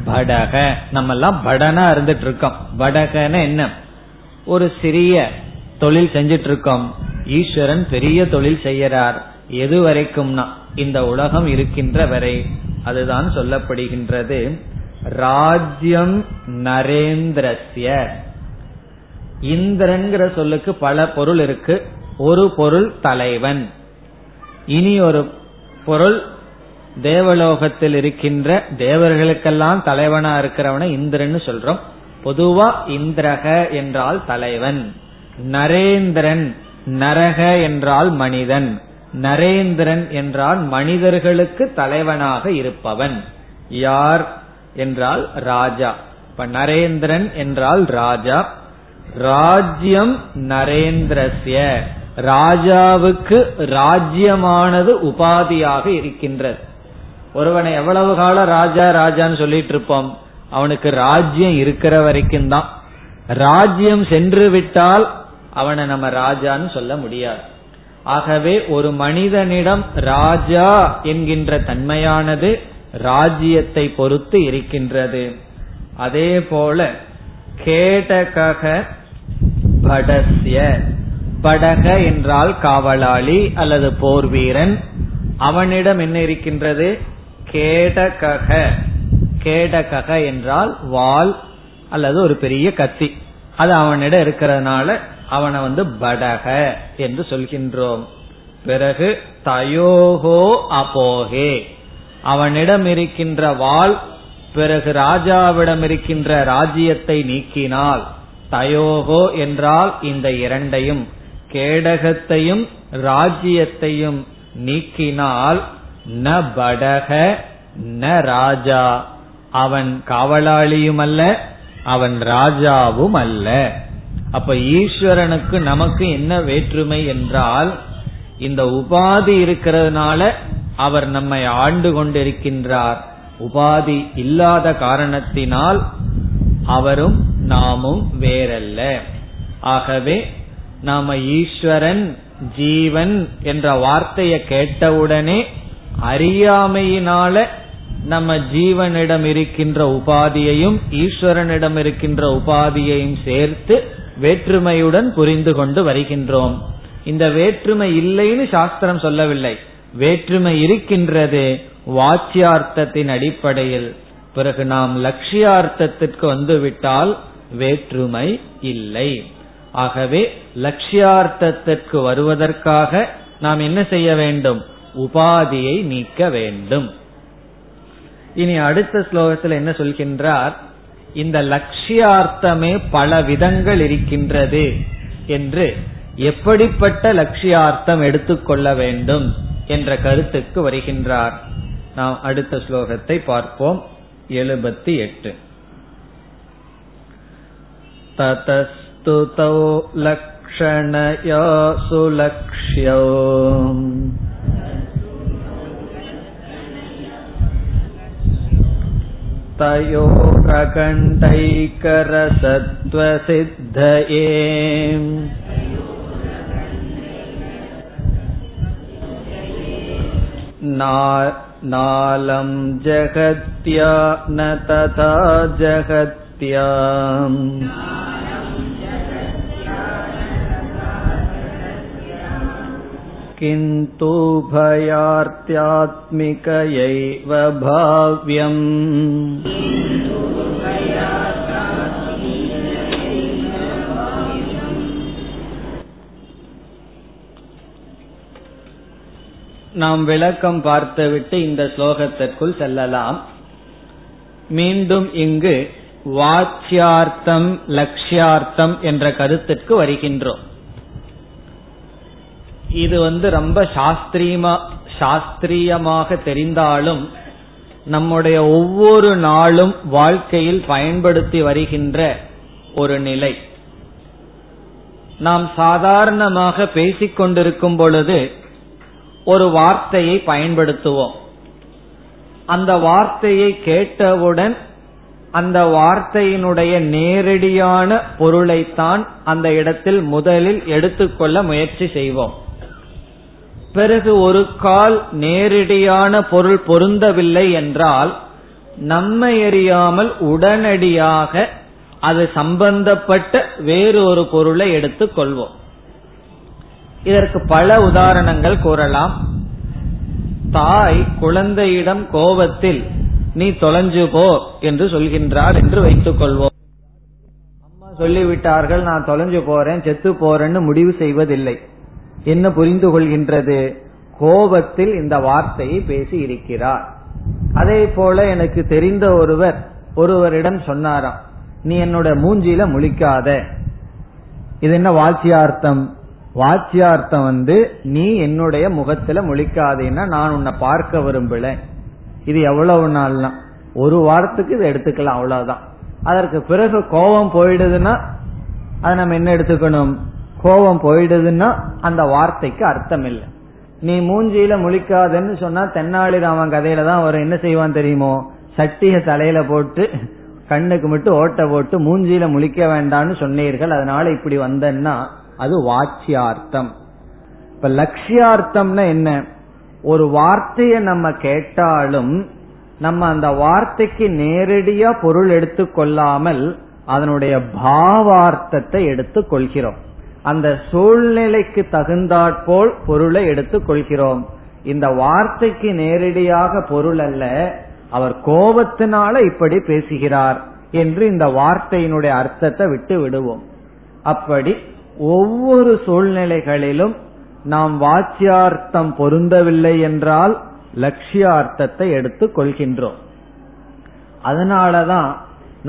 படக, நம்மெல்லாம் படனா இருந்துட்டு இருக்கோம். படகன என்ன? ஒரு சிறிய தொழில் செஞ்சிட்டு இருக்கோம். ஈஸ்வரன் பெரிய தொழில் செய்யறார். எது வரைக்கும்னா இந்த உலகம் இருக்கின்ற வரை. அதுதான் சொல்லப்படுகின்றது. ராஜ்யம் நரேந்திரஸ்ய, இந்திரன்கிற சொல்லுக்கு பல பொருள் இருக்கு. ஒரு பொருள் தலைவன், இனி ஒரு பொருள் தேவலோகத்தில் இருக்கின்ற தேவர்களுக்கெல்லாம் தலைவனா இருக்கிறவனை இந்திரன்னு சொல்றோம். பொதுவா இந்திரக என்றால் தலைவன். நரேந்திரன், நரக என்றால் மனிதன். நரேந்திரன் என்றால் மனிதர்களுக்கு தலைவனாக இருப்பவன். யார் என்றால் ராஜா. இப்ப நரேந்திரன் என்றால் ராஜா. ராஜ்யம் நரேந்திரஸ்ய, ராஜாவுக்கு ராஜ்யமானது உபாதியாக இருக்கின்றது. ஒருவனை எவ்வளவு கால ராஜா ராஜான்னு சொல்லிட்டு இருப்போம், அவனுக்கு ராஜ்யம் இருக்கிற வரைக்கும் தான். ராஜ்யம் சென்று விட்டால் அவனை நம்ம ராஜான்னு சொல்ல முடியாது. ஆகவே ஒரு மனிதனிடம் ராஜா என்கின்ற தன்மையானது ராஜ்யத்தை பொறுத்து இருக்கின்றது. அதே போல கேடக படஸ்ய, படக என்றால் காவலாளி அல்லது போர் வீரன், அவனிடம் என்ன இருக்கின்றது? கேடக. கேடக என்றால் வாள் அல்லது ஒரு பெரிய கத்தி, அது அவனிடம் இருக்கிறதுனால அவனை படக என்று சொல்கின்றோம். பிறகு தயோகோ அபோகே, அவனிடம் இருக்கின்ற வாள் பிறகு ராஜாவிடம் இருக்கின்ற ராஜ்யத்தை நீக்கினால், தயோகோ என்றால் இந்த இரண்டையும், கேடகத்தையும் ராஜ்யத்தையும் நீக்கினால், ந படக ந ராஜா, அவன் காவலாளியும் அல்ல அவன் ராஜாவும் அல்ல. அப்ப ஈஸ்வரனுக்கு நமக்கு என்ன வேற்றுமை என்றால், இந்த உபாதி இருக்கிறதுனால அவர் நம்மை ஆண்டு கொண்டிருக்கின்றார். உபாதி இல்லாத காரணத்தினால் அவரும் நாமும் வேறல்ல. ஆகவே நாம ஈஸ்வரன் ஜீவன் என்ற வார்த்தையை கேட்டவுடனே அறியாமையினால நம்ம ஜீவனிடம் இருக்கின்ற உபாதியையும் ஈஸ்வரனிடம் இருக்கின்ற உபாதியையும் சேர்த்து வேற்றுமையுடன் புரிந்து கொண்டு வருகின்றோம். இந்த வேற்றுமை இல்லைன்னு சாஸ்திரம் சொல்லவில்லை, வேற்றுமை இருக்கின்றது வாச்சியார்த்தத்தின் அடிப்படையில். பிறகு நாம் லட்சியார்த்தத்திற்கு வந்துவிட்டால் வேற்றுமை இல்லை. ஆகவே லட்சியார்த்தத்திற்கு வருவதற்காக நாம் என்ன செய்ய வேண்டும்? உபாதியை நீக்க வேண்டும். இனி அடுத்த ஸ்லோகத்தில் என்ன சொல்கின்றார்? இந்த லட்சியார்த்தமே பல விதங்கள் இருக்கின்றது என்று, எப்படிப்பட்ட லட்சியார்த்தம் எடுத்துக்கொள்ள வேண்டும் என்ற கருத்துக்கு வருகின்றார். நாம் அடுத்த ஸ்லோகத்தை பார்ப்போம். 78 ததஸ்துதோ லக்ஷணயா சுலக்ஷ்யம் தயோ பிரகண்டைகரசத்வசித்தயே நாலம் ஜகத்யா ந ததா ஜகத்யாம் கிந்து பயார்த்யாத்மிகயைவ பாவ்யம் நாம் விளக்கம் பார்த்துவிட்டு இந்த ஸ்லோகத்திற்குள் செல்லலாம். மீண்டும் இங்கு வாச்சியார்த்தம் லட்சியார்த்தம் என்ற கருத்திற்கு வருகின்றோம். இது ரொம்ப சாஸ்திரியமாக தெரிந்தாலும் நம்முடைய ஒவ்வொரு நாளும் வாழ்க்கையில் பயன்படுத்தி வருகின்ற ஒரு நிலை. நாம் சாதாரணமாக பேசிக்கொண்டிருக்கும் பொழுது ஒரு வார்த்தையை பயன்படுத்துவோம். அந்த வார்த்தையை கேட்டவுடன் அந்த வார்த்தையினுடைய நேரடியான பொருளைத்தான் அந்த இடத்தில் முதலில் எடுத்துக்கொள்ள முயற்சி செய்வோம். பிறகு ஒரு கால் நேரடியான பொருள் பொருந்தவில்லை என்றால் நம்மை அறியாமல் உடனடியாக அது சம்பந்தப்பட்ட வேறொரு பொருளை எடுத்துக் கொள்வோம். இதற்கு பல உதாரணங்கள் கூறலாம். தாய் குழந்தையிடம் கோபத்தில் நீ தொலைஞ்சு போ என்று சொல்கின்றார் என்று வைத்துக் கொள்வோம். அம்மா சொல்லிவிட்டார்கள், நான் தொலைஞ்சு போறேன் செத்து போறேன்னு முடிவு செய்வதில்லை. என்ன புரிந்து கொள்கின்றது? கோபத்தில் இந்த வார்த்தையை பேசி இருக்கிறார். அதே போல எனக்கு தெரிந்த ஒருவரிடம் சொன்னாராம், நீ என்னோட மூஞ்சியில முழிக்காத. இது என்ன வாச்சியார்த்தம்? வாச்சியார்த்தம் நீ என்னுடைய முகத்துல முழிக்காதேன்னா நான் உன்னை பார்க்க விரும்பல. இது எவ்வளவு நாள்னா ஒரு வாரத்துக்கு இதை எடுத்துக்கலாம், அவ்வளவுதான். அதற்கு பிறகு கோபம் போயிடுதுன்னா அதை நம்ம என்ன எடுத்துக்கணும்? கோபம் போயிடுதுன்னா அந்த வார்த்தைக்கு அர்த்தம் இல்லை. நீ மூஞ்சியில முழிக்காதன்னு சொன்னா தென்னாலிராமன் கதையில தான் அவர் என்ன செய்வான் தெரியுமோ? சட்டிய தலையில போட்டு கண்ணுக்கு மட்டும் ஓட்ட போட்டு மூஞ்சியில முழிக்க வேண்டாம்னு சொன்னீர்கள், அதனால இப்படி வந்தன்னா அது வாச்சியார்த்தம். இப்ப லட்சியார்த்தம்னா என்ன? ஒரு வார்த்தையை நம்ம கேட்டாலும் நம்ம அந்த வார்த்தைக்கு நேரடியா பொருள் எடுத்துக்கொள்ளாமல் அதனுடைய பாவார்த்தத்தை எடுத்துக் கொள்கிறோம். அந்த சூழ்நிலைக்கு தகுந்தாற்போல் பொருளை எடுத்துக் கொள்கிறோம். இந்த வார்த்தைக்கு நேரடியாக பொருள் அல்ல, அவர் கோபத்தினால இப்படி பேசுகிறார் என்று இந்த வார்த்தையினுடைய அர்த்தத்தை விட்டு விடுவோம். அப்படி ஒவ்வொரு சூழ்நிலைகளிலும் நாம் வாச்சியார்த்தம் பொருந்தவில்லை என்றால் லட்சியார்த்தத்தை எடுத்துக் கொள்கின்றோம். அதனாலதான்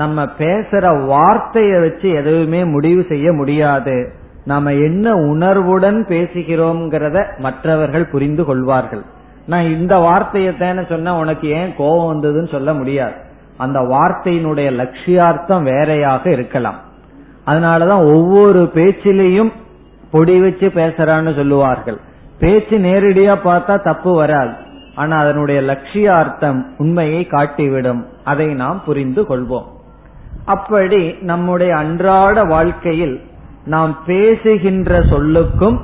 நம்ம பேசுற வார்த்தையை வச்சு எதுவுமே முடிவு செய்ய முடியாது. நாம என்ன உணர்வுடன் பேசுகிறோம்ங்கிறத மற்றவர்கள் புரிந்து கொள்வார்கள். நான் இந்த வார்த்தையத்தேன்னு சொன்ன உனக்கு ஏன் கோபம் வந்ததுன்னு சொல்ல முடியாது. அந்த வார்த்தையினுடைய லட்சியார்த்தம் வேறையாக இருக்கலாம். அதனாலதான் ஒவ்வொரு பேச்சிலையும் பொடி வச்சு பேசுறான்னு சொல்லுவார்கள். பேச்சு நேரடியா பார்த்தா தப்பு வராது, ஆனா அதனுடைய லட்சியார்த்தம் உண்மையை காட்டிவிடும். அதை நாம் புரிந்து கொள்வோம். அப்படி நம்முடைய அன்றாட வாழ்க்கையில் நாம் பேசுகின்ற சொல்லுக்கும்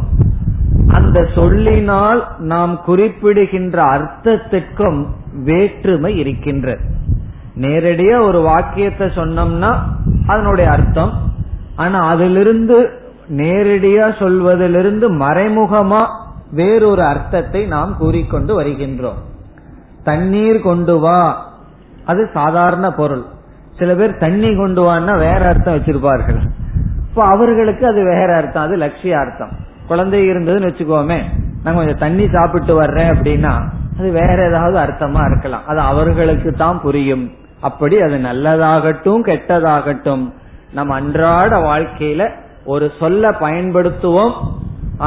அந்த சொல்லினால் நாம் குறிப்பிடுகின்ற அர்த்தத்திற்கும் வேற்றுமை இருக்கின்றது. நேரடியா ஒரு வாக்கியத்தை சொன்னோம்னா அதனுடைய அர்த்தம், ஆனா அதிலிருந்து நேரடியா சொல்வதிலிருந்து மறைமுகமா வேறொரு அர்த்தத்தை நாம் கூறிக்கொண்டு வருகின்றோம். தண்ணீர் கொண்டு வா, அது சாதாரண பொருள். சில பேர் தண்ணி கொண்டு வான்னா வேற அர்த்தம் வச்சிருப்பார்கள். இப்ப அவர்களுக்கு அது வேற அர்த்தம், அது லட்சிய அர்த்தம். குழந்தை இருந்ததுன்னு வச்சுக்கோமே, நாங்க கொஞ்சம் தண்ணி சாப்பிட்டு வர்றேன் அப்படின்னா அது வேற ஏதாவது அர்த்தமா இருக்கலாம். அது அவர்களுக்கு தான் புரியும். அப்படி அது நல்லதாகட்டும் கெட்டதாகட்டும் நம் அன்றாட வாழ்க்கையில ஒரு சொல்ல பயன்படுத்துவோம்,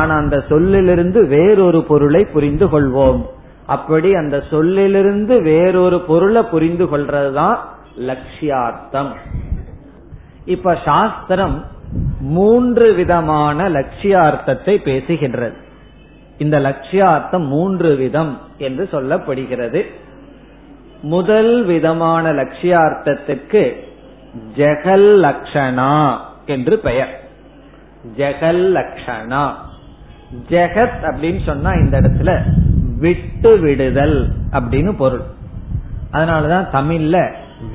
ஆனா அந்த சொல்லிலிருந்து வேறொரு பொருளை புரிந்து கொள்வோம். அப்படி அந்த சொல்லிலிருந்து வேறொரு பொருளை புரிந்து கொள்றதுதான் லட்சியார்த்தம். இப்ப சாஸ்திரம் மூன்று விதமான லட்சியார்த்தத்தை பேசுகின்றது. இந்த லட்சியார்த்தம் மூன்று விதம் என்று சொல்லப்படுகிறது. முதல் விதமான லட்சியார்த்தத்திற்கு ஜெகல் லட்சணா என்று பெயர். ஜெகல் லட்சணா, ஜெகத் அப்படின்னு சொன்னா இந்த இடத்துல விட்டு விடுதல் அப்படின்னு பொருள். அதனாலதான் தமிழ்ல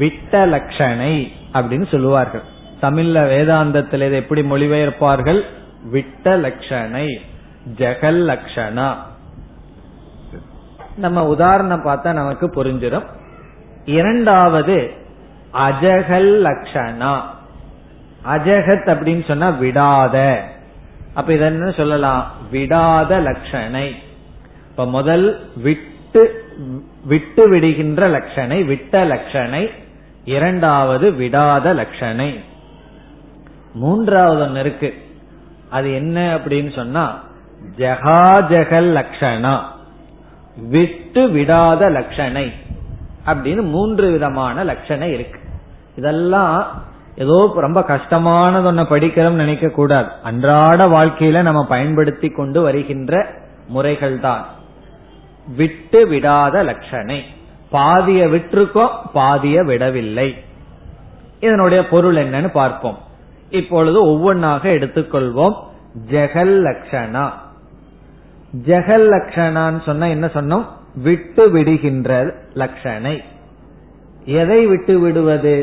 விட்ட லட்சணை அப்படின்னு சொல்லுவார்கள். தமிழ்ல வேதாந்தத்தில் இதை எப்படி மொழிபெயர்ப்பார்கள்? விட்ட லட்சணை. ஜெகல் லக்ஷணா. நம்ம உதாரணம் பார்த்தா நமக்கு புரிஞ்சிடும். இரண்டாவது அஜகல் லக்ஷணா. அஜகத் அப்படின்னு சொன்னா விடாத. அப்ப இத என்ன சொல்லலாம்? விடாத லட்சணை. இப்ப முதல் விட்டு விட்டு விடுகின்ற லட்சணை, விட்ட லட்சணை. இரண்டாவது விடாத லட்சணை. மூன்றாவது ஒன்னு இருக்கு, அது என்ன அப்படின்னு சொன்னா ஜகாஜகல் லட்சணா, விட்டு விடாத லட்சணை அப்படின்னு மூன்று விதமான லட்சணை இருக்கு. இதெல்லாம் ஏதோ ரொம்ப கஷ்டமானது ஒன்ன படிக்கிறோம் நினைக்க கூடாது. அன்றாட வாழ்க்கையில நம்ம பயன்படுத்தி கொண்டு வருகின்ற முறைகள் தான். விட்டு விடாத லட்சணை, பாதிய விட்டுருக்கோம் பாதிய விடவில்லை. இதனுடைய பொருள் என்னன்னு பார்ப்போம். இப்பொழுது ஒவ்வொன்றாக எடுத்துக்கொள்வோம். ஜெகல் லட்சணா. ஜெகல் லட்சணான்னு சொன்னா என்ன சொன்னோம்? விட்டு விடுகின்ற லட்சணை. எதை விட்டு விடுவது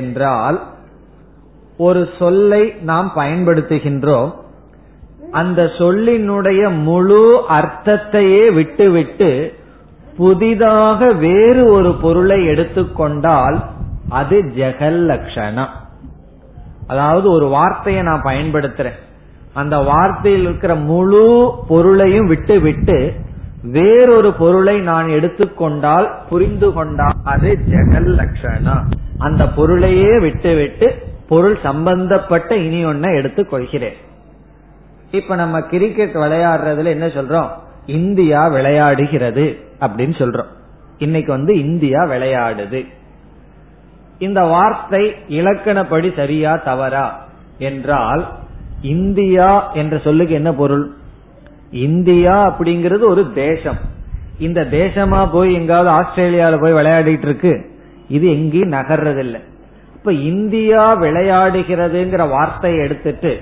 என்றால், ஒரு சொல்லை நாம் பயன்படுத்துகின்றோம், அந்த சொல்லினுடைய முழு அர்த்தத்தையே விட்டுவிட்டு புதிதாக வேறு ஒரு பொருளை எடுத்துக்கொண்டால் அது ஜெகல் லட்சணா. அதாவது ஒரு வார்த்தையை நான் பயன்படுத்துறேன், அந்த வார்த்தையில் இருக்கிற முழு பொருளையும் விட்டுவிட்டு வேறொரு பொருளை நான் எடுத்துக்கொண்டால் புரிந்து கொண்டால் அது ஜெகல் லட்சணா. அந்த பொருளையே விட்டுவிட்டு பொருள் சம்பந்தப்பட்ட இனி ஒன்ன எடுத்துக் கொள்கிறேன். இப்ப நம்ம கிரிக்கெட் விளையாடுறதுல என்ன சொல்றோம்? இந்தியா விளையாடுகிறது அப்படின்னு சொல்றோம். இன்னைக்கு வந்து இந்தியா விளையாடுது. இந்த வார்த்தை இலக்கணப்படி சரியா தவறா என்றால், இந்தியா என்ற சொல்லுக்கு என்ன பொருள்? இந்தியா அப்படிங்கிறது ஒரு தேசம். இந்த தேசமா போய் எங்காவது ஆஸ்திரேலியால போய் விளையாடிட்டு இருக்கு, இது எங்கேயும் நகர்றதில்லை. இப்ப இந்தியா விளையாடுகிறதுங்கிற வார்த்தையை எடுத்துட்டு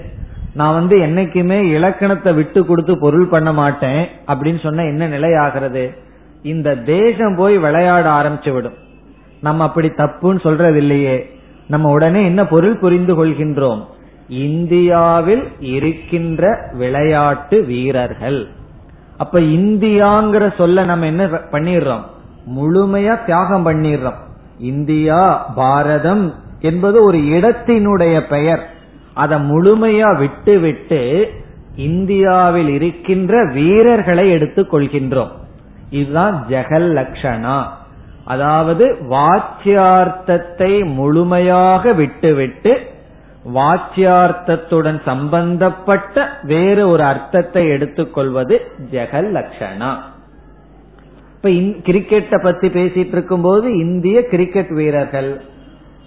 நான் வந்து என்னைக்குமே இலக்கணத்தை விட்டு கொடுத்து பொருள் பண்ண மாட்டேன் அப்படின்னு சொன்னா என்ன நிலை ஆகிறது? இந்த தேசம் போய் விளையாட ஆரம்பிச்சு விடும். நம்ம அப்படி தப்புன்னு சொல்றது இல்லையே. நம்ம உடனே என்ன பொருள் புரிந்து கொள்கின்றோம்? இந்தியாவில் இருக்கின்ற விளையாட்டு வீரர்கள். அப்ப இந்தியாங்கிற சொல்ல நம்ம என்ன பண்ணிடுறோம்? முழுமையா தியாகம் பண்ணிடுறோம். இந்தியா, பாரதம் என்பது ஒரு இடத்தினுடைய பெயர். அதை முழுமையா விட்டு விட்டு இந்தியாவில் இருக்கின்ற வீரர்களை எடுத்துக் கொள்கின்றோம். இதுதான் ஜெகல் லட்சணா. அதாவது வாச்சியார்த்தத்தை முழுமையாக விட்டுவிட்டு வாச்சியார்த்தத்துடன் சம்பந்தப்பட்ட வேறு ஒரு அர்த்தத்தை எடுத்துக்கொள்வது ஜெகல் லட்சணா. இப்ப கிரிக்கெட்டை பத்தி பேசிட்டு இருக்கும் போது இந்திய கிரிக்கெட் வீரர்கள்,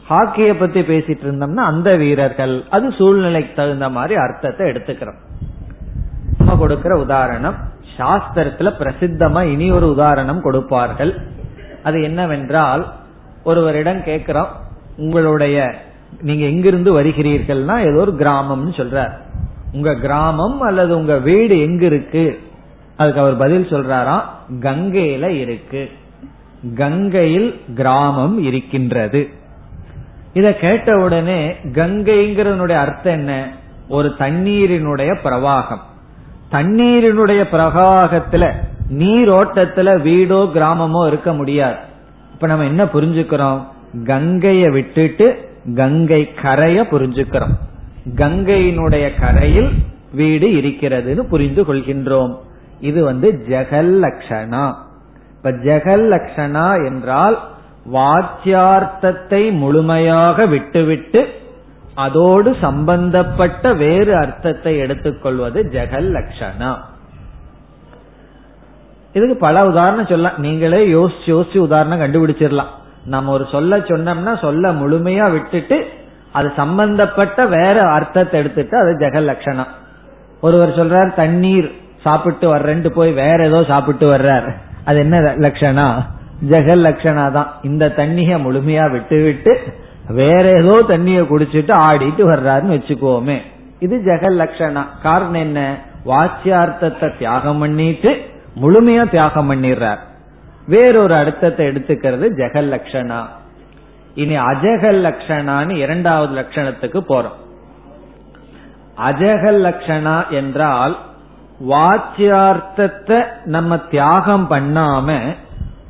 ஹாக்கிய பத்தி பேசிட்டு இருந்தோம்னா அந்த வீரர்கள், அது சூழ்நிலைக்கு தகுந்த மாதிரி அர்த்தத்தை எடுத்துக்கிறோம். நம்ம கொடுக்கிற உதாரணம் சாஸ்திரத்துல பிரசித்தமா இனி ஒரு உதாரணம் கொடுப்பார்கள். அது என்னவென்றால், ஒருவரிடம் கேட்கிறோம், உங்களுடைய நீங்க எங்கிருந்து வருகிறீர்கள்னா ஏதோ ஒரு கிராமம்னு சொல்றார். உங்க கிராமம் அல்லது உங்க வீடு எங்க இருக்கு? அதுக்கு அவர் பதில் சொல்றாராம், கங்கையில இருக்கு. கங்கையில் கிராமம் இருக்கின்றது. இத கேட்ட உடனே கங்கைங்கிறதுனுடைய அர்த்தம் என்ன? ஒரு தண்ணீரினுடைய பிரவாகம். தண்ணீரினுடைய பிரவாகத்துல, நீரோட்டத்துல வீடோ கிராமமோ இருக்க முடியாது. இப்ப நம்ம என்ன புரிஞ்சுக்கிறோம்? கங்கைய விட்டுட்டு கங்கை கரைய புரிஞ்சுக்கிறோம். கங்கையினுடைய கரையில் வீடு இருக்கிறதுன்னு புரிந்து கொள்கின்றோம். இது வந்து ஜெகல் லட்சணா. இப்ப ஜெகல் லட்சணா என்றால் வாச்சியார்த்தத்தை முழுமையாக விட்டுவிட்டு அதோடு சம்பந்தப்பட்ட வேறு அர்த்தத்தை எடுத்துக்கொள்வது ஜெகல் லட்சணா. இதுக்கு பல உதாரணம் சொல்லலாம். நீங்களே யோசிச்சு யோசிச்சு உதாரணம் கண்டுபிடிச்சிடலாம். நம்ம ஒரு சொல்ல சொன்னோம்னா சொல்ல முழுமையா விட்டுட்டு அது சம்பந்தப்பட்ட வேற அர்த்தத்தை எடுத்துட்டு அது ஜெகல் லட்சணம். ஒருவர் சொல்றார் தண்ணீர் சாப்பிட்டு வர்றேன்ட்டு போய் வேற ஏதோ சாப்பிட்டு வர்றார். அது என்ன லட்சணா? ஜெகல் லட்சணா தான். இந்த தண்ணிய முழுமையா விட்டு விட்டு வேற ஏதோ தண்ணிய குடிச்சிட்டு ஆடிட்டு வர்றாருன்னு வச்சுக்கோமே, இது ஜெகல் லட்சணா. காரணம் என்ன? வாச்சியார்த்தத்தை தியாகம் பண்ணிட்டு முழுமையா தியாகம் பண்ணிடுறார். வேறொரு அர்த்தத்தை எடுத்துக்கிறது ஜெகல் லட்சணா. இனி அஜகல் லட்சணான்னு இரண்டாவது லட்சணத்துக்கு போறோம். அஜகல் லட்சணா என்றால் வாச்சியார்த்தத்தை நம்ம தியாகம் பண்ணாம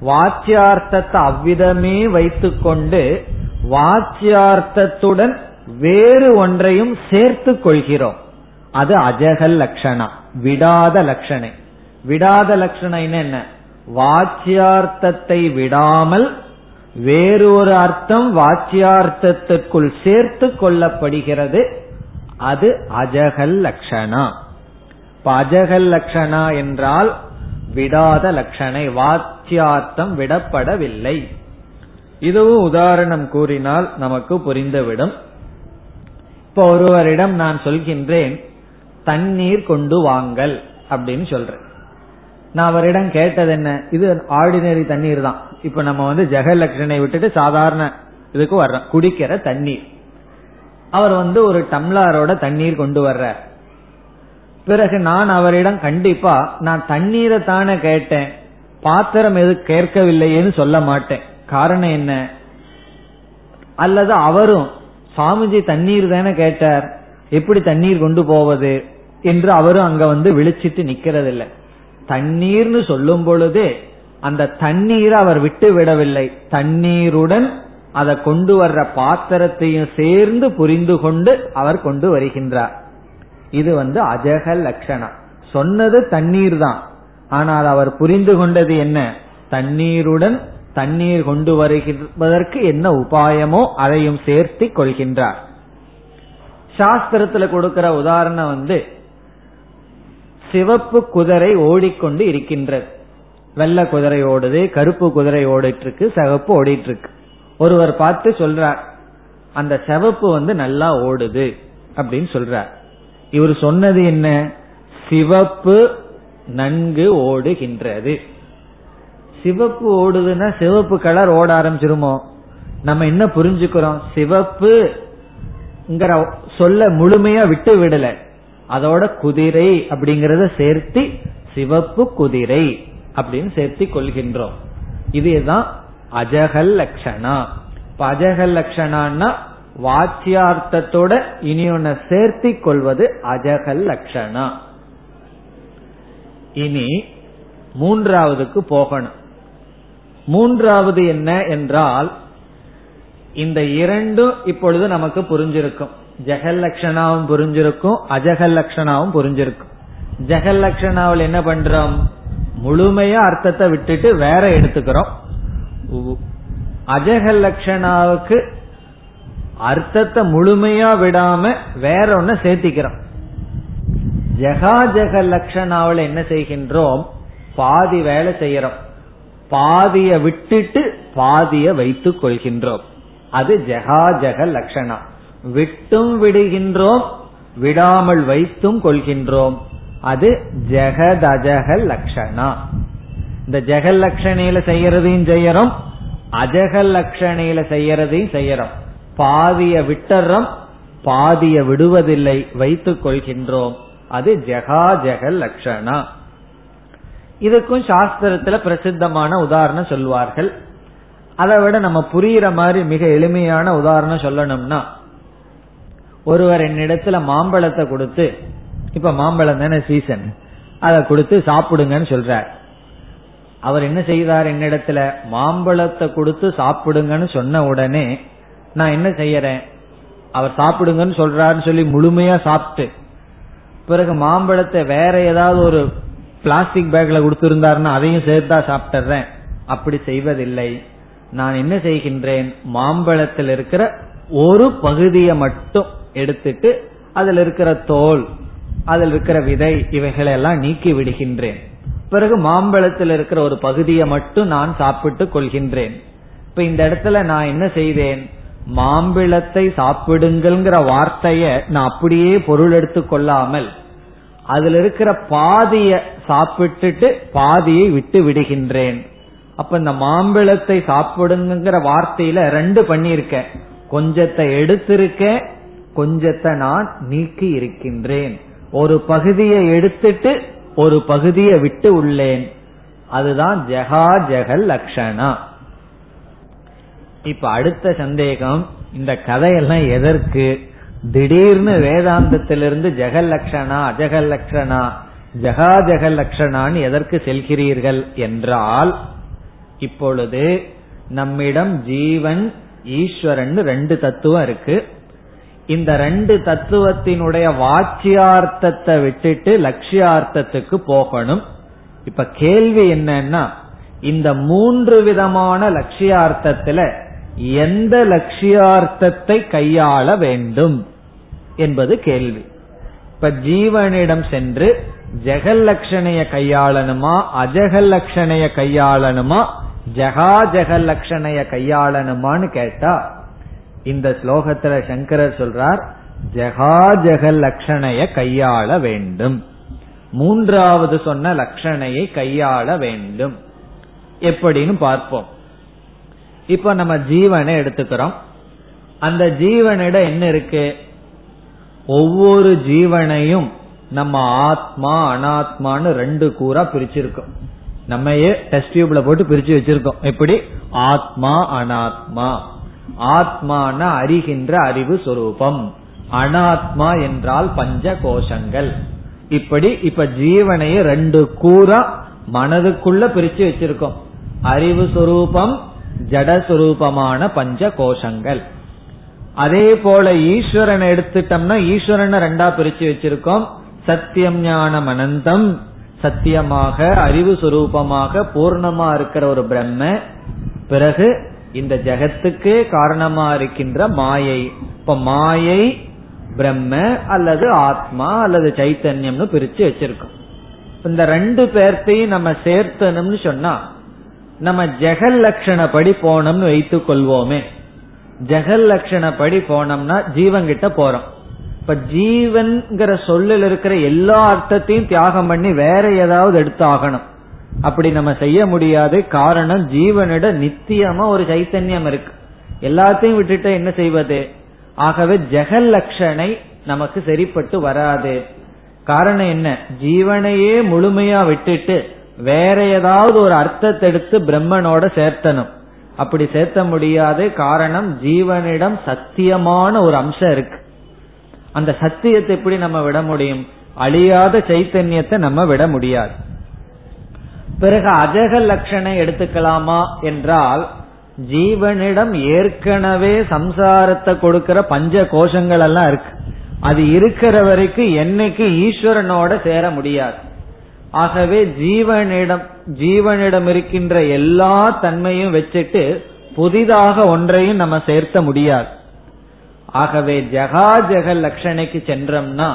வாச்சியார்த்தத்தை அவ்விதமே வைத்துக்கொண்டு வாச்சியார்த்தத்துடன் வேறு ஒன்றையும் சேர்த்து கொள்கிறோம். அது அஜகல் லட்சணா, விடாத லட்சணை. விடாத லட்சணைன்னு என்ன? வாச்சியார்த்தத்தை விடாமல் வேறு ஒரு அர்த்தம் வாச்சியார்த்தத்திற்குள் சேர்த்து கொள்ளப்படுகிறது. அது அஜகல் லட்சணா. அஜகல் லட்சணா என்றால் விடாத லட்சணை, வாச்சியார்த்தம் விடப்படவில்லை. இதுவும் உதாரணம் கூறினால் நமக்கு புரிந்துவிடும். இப்ப ஒருவரிடம் நான் சொல்கின்றேன் தண்ணீர் கொண்டு வாங்கல் அப்படின்னு சொல்றேன். நான் அவரிடம் கேட்டது என்ன? இது ஆர்டினரி தண்ணீர் தான். இப்ப நம்ம ஜெகலட்சணை விட்டுட்டு சாதாரண இதுக்கு வர்றோம், குடிக்கிற தண்ணீர். அவர் ஒரு டம்ளரோட தண்ணீர் கொண்டு வர்ற பிறகு நான் அவரிடம் கண்டிப்பா நான் தண்ணீரை தானே கேட்டேன், பாத்திரம் எது கேட்கவில்லையேன்னு சொல்ல மாட்டேன். காரணம் என்ன? அல்லது அவரும் சாமிஜி தண்ணீர் தானே கேட்டார், எப்படி தண்ணீர் கொண்டு போவது என்று அவரும் அங்க விழிச்சிட்டு நிக்கிறதில்லை. தண்ணீர்னு சொல்லும் பொழுது அந்த தண்ணீரை அவர் விட்டு விடவில்லை, தண்ணீருடன் அதை கொண்டு வர்ற பாத்திரத்தையும் சேர்ந்து புரிந்து கொண்டு அவர் கொண்டு வருகின்றார். இது அஜக லட்சணம். சொன்னது தண்ணீர் தான், ஆனால் அவர் புரிந்து கொண்டது என்ன? தண்ணீருடன் தண்ணீர் கொண்டு வருவதற்கு என்ன உபாயமோ அதையும் சேர்த்து கொள்கின்றார். சாஸ்திரத்துல கொடுக்கிற உதாரணம் சிவப்பு குதிரை ஓடிக்கொண்டு இருக்கின்றது. வெள்ளை குதிரை ஓடுது, கருப்பு குதிரை ஓடிட்டு இருக்கு, சிவப்பு ஓடிட்டு இருக்கு. ஒருவர் பார்த்து சொல்றார் அந்த சிவப்பு நல்லா ஓடுது அப்படின்னு சொல்றார். இவர் சொன்னது என்ன? சிவப்பு நன்கு ஓடுகின்றது. சிவப்பு ஓடுதுன்னா சிவப்பு கலர் ஓட ஆரம்பிச்சிருமோ? நம்ம என்ன புரிஞ்சுக்கிறோம்? சிவப்புங்கிற சொல்ல முழுமையா விட்டு விடல, அதோட குதிரை அப்படிங்கறத சேர்த்து சிவப்பு குதிரை அப்படின்னு சேர்த்து கொள்கின்றோம். இதுதான் அஜகல் லட்சணா. இப்ப அஜகல் லட்சணான்னா வாச்சியார்த்தத்தோட இனி ஒன்ன சேர்த்தி கொள்வது அஜகல் லட்சணா. இனி மூன்றாவதுக்கு போகணும். மூன்றாவது என்ன என்றால், இந்த இரண்டும் இப்பொழுது நமக்கு புரிஞ்சிருக்கும். ஜெகலட்சணாவும் புரிஞ்சிருக்கும், அஜகலட்சணாவும் புரிஞ்சிருக்கும். ஜெகலட்சணாவில் என்ன பண்றோம்? முழுமையா அர்த்தத்தை விட்டுட்டு வேற எடுத்துக்கிறோம். அஜகலட்சணாவுக்கு அர்த்தத்தை முழுமையா விடாம வேற ஒன்ன சேர்த்திக்கிறோம். ஜெகாஜக லட்சணாவில் என்ன செய்கின்றோம்? பாதி வேலை செய்யறோம், பாதிய விட்டுட்டு பாதிய வைத்துக் கொள்கின்றோம். அது ஜெகாஜக லட்சணா. விட்டும் விடுகின்றோம், விடாமல் வைத்தும் கொள்கின்றோம். அது ஜெகதஜக லட்சணா. இந்த ஜெகலட்சணையில செய்யறதையும் செய்யறோம், அஜகலட்சணையில செய்யறதையும் செய்யறோம். பாதிய விட்டறோம், பாதிய விடுவதில்லை, வைத்துக் கொள்கின்றோம். அது ஜெகாஜக லட்சணா. இதுக்கும் சாஸ்திரத்துல பிரசித்தமான உதாரணம் சொல்வார்கள். அதை விட நம்ம புரியுற மாதிரி மிக எளிமையான உதாரணம் சொல்லணும்னா, ஒருவர் என்னிடத்துல மாம்பழத்தை கொடுத்து, இப்ப மாம்பழம் தானே சீசன், அதை கொடுத்து சாப்பிடுங்கன்னு சொல்றார். அவர் என்ன செய்தார்? என்னிடத்துல மாம்பழத்தை கொடுத்து சாப்பிடுங்கன்னு சொன்ன உடனே நான் என்ன செய்யறேன்? அவர் சாப்பிடுங்கன்னு சொல்றாருன்னு சொல்லி முழுமையா சாப்பிட்டு பிறகு மாம்பழத்தை வேற ஏதாவது ஒரு பிளாஸ்டிக் பேக்ல கொடுத்திருந்தாருன்னா அதையும் சேர்த்தா சாப்பிட்டுறேன். அப்படி செய்வதில்லை. நான் என்ன செய்கின்றேன்? மாம்பழத்தில் இருக்கிற ஒரு பகுதியை மட்டும் எடுத்துட்டு அதில் இருக்கிற தோல், அதில் இருக்கிற விதை, இவைகளெல்லாம் நீக்கி விடுகின்றேன். பிறகு மாம்பழத்தில் இருக்கிற ஒரு பகுதியை மட்டும் நான் சாப்பிட்டு கொள்கின்றேன். இப்ப இந்த இடத்துல நான் என்ன செய்தேன்? மாம்பழத்தை சாப்பிடுங்கிற வார்த்தைய நான் அப்படியே பொருள் எடுத்துக் கொள்ளாமல் அதுல இருக்கிற பாதிய சாப்பிட்டுட்டு பாதியை விட்டு விடுகின்றேன். அப்ப இந்த மாம்பழத்தை சாப்பிடுங்கிற வார்த்தையில ரெண்டு பண்ணியிருக்கேன். கொஞ்சத்தை எடுத்திருக்கேன், கொஞ்சத்தை நான் நீக்கி இருக்கின்றேன். ஒரு பகுதியை எடுத்துட்டு ஒரு பகுதியை விட்டு உள்ளேன். அதுதான் ஜெகாஜகல் லட்சணா. இப்ப அடுத்த சந்தேகம், இந்த கதையெல்லாம் எதற்கு? திடீர்னு வேதாந்தத்திலிருந்து ஜெகலட்சணா அஜகலட்சணா ஜகாஜக லட்சணான் எதற்கு செல்கிறீர்கள் என்றால், இப்பொழுது நம்மிடம் ஜீவன் ஈஸ்வரன் ரெண்டு தத்துவம் இருக்கு. இந்த ரெண்டு தத்துவத்தினுடைய வாக்கியார்த்தத்தை விட்டுட்டு லட்சியார்த்தத்துக்கு போகணும். இப்ப கேள்வி என்னன்னா, இந்த மூன்று விதமான லட்சியார்த்தத்துல எந்த லட்சியார்த்தத்தை கையாள வேண்டும் என்பது கேள்வி. இப்ப ஜீவனிடம் சென்று ஜெகலட்சணைய கையாளணுமா, அஜகலட்சணைய கையாளணுமா, ஜகா ஜெகலட்சணைய கையாளணுமான்னு கேட்டா, இந்த ஸ்லோகத்துல சங்கரர் சொல்றார், ஜகா ஜெகலட்சணைய கையாள வேண்டும். மூன்றாவது சொன்ன லட்சணையை கையாள வேண்டும். எப்படின்னு பார்ப்போம். இப்ப நம்ம ஜீவனை எடுத்துக்கிறோம். அந்த ஜீவனிட என்ன இருக்கு? ஒவ்வொரு ஜீவனையும் நம்ம ஆத்மா அனாத்மான்னு ரெண்டு கூறா பிரிச்சிருக்கோம். நம்மையே டெஸ்ட் டியூப்ல போட்டு பிரிச்சு வச்சிருக்கோம். எப்படி? ஆத்மா அனாத்மா. ஆத்மானா அறிகின்ற அறிவு சொரூபம், அனாத்மா என்றால் பஞ்ச கோஷங்கள். இப்படி இப்ப ஜீவனையே ரெண்டு கூறா மனதுக்குள்ள பிரிச்சு வச்சிருக்கோம். அறிவு சொரூபம், ஜடஸ்வரூபமான பஞ்ச கோஷங்கள். அதே போல ஈஸ்வரனை எடுத்துட்டோம்னா ஈஸ்வரனை ரெண்டா பிரிச்சு வச்சிருக்கோம். சத்தியம் ஞானம் அனந்தம், சத்தியமாக அறிவு சுரூபமாக பூர்ணமா இருக்கிற ஒரு பிரம்ம, பிறகு இந்த ஜெகத்துக்கு காரணமா இருக்கின்ற மாயை. இப்ப மாயை பிரம்ம அல்லது ஆத்மா அல்லது சைத்தன்யம்னு பிரிச்சு வச்சிருக்கோம். இந்த ரெண்டு பேர்த்தையும் நம்ம சேர்த்தணும்னு சொன்னா, நம்ம ஜெகல் லட்சணப்படி போனோம்னு வைத்துக் கொள்வோமே. ஜெகல் லட்சணப்படி போனோம்னா ஜீவன்கிட்ட போறோம். இப்ப ஜீவன்கிற சொல்லில் இருக்கிற எல்லா அர்த்தத்தையும் தியாகம் பண்ணி வேற ஏதாவது எடுத்து ஆகணும். அப்படி நம்ம செய்ய முடியாது. காரணம், ஜீவனிட நித்தியமா ஒரு சைத்தன்யம் இருக்கு. எல்லாத்தையும் விட்டுட்டு என்ன செய்வது? ஆகவே ஜெகல் லட்சணை நமக்கு சரிப்பட்டு வராது. காரணம் என்ன? ஜீவனையே முழுமையா விட்டுட்டு வேற ஏதாவது ஒரு அர்த்தத்தை எடுத்து பிரம்மனோட சேர்த்தனும். அப்படி சேர்த்த முடியாது. காரணம், ஜீவனிடம் சத்தியமான ஒரு அம்சம் இருக்கு. அந்த சத்தியத்தை எப்படி நம்ம விட முடியும்? அழியாத சைத்தன்யத்தை நம்ம விட முடியாது. பிறகு அஜக லட்சணை எடுத்துக்கலாமா என்றால், ஜீவனிடம் ஏற்கனவே சம்சாரத்தை கொடுக்கிற பஞ்ச கோஷங்கள் எல்லாம் இருக்கு. அது இருக்கிற வரைக்கும் என்னைக்கு ஈஸ்வரனோட சேர முடியாது. ஆகவே ஜீவனிடம் இருக்கின்ற எல்லா தன்மையும் வச்சுட்டு புதிதாக ஒன்றையும் நம்ம சேர்த்த முடியாது. ஆகவே ஜகா ஜெக லட்சணைக்கு சென்றோம்னா,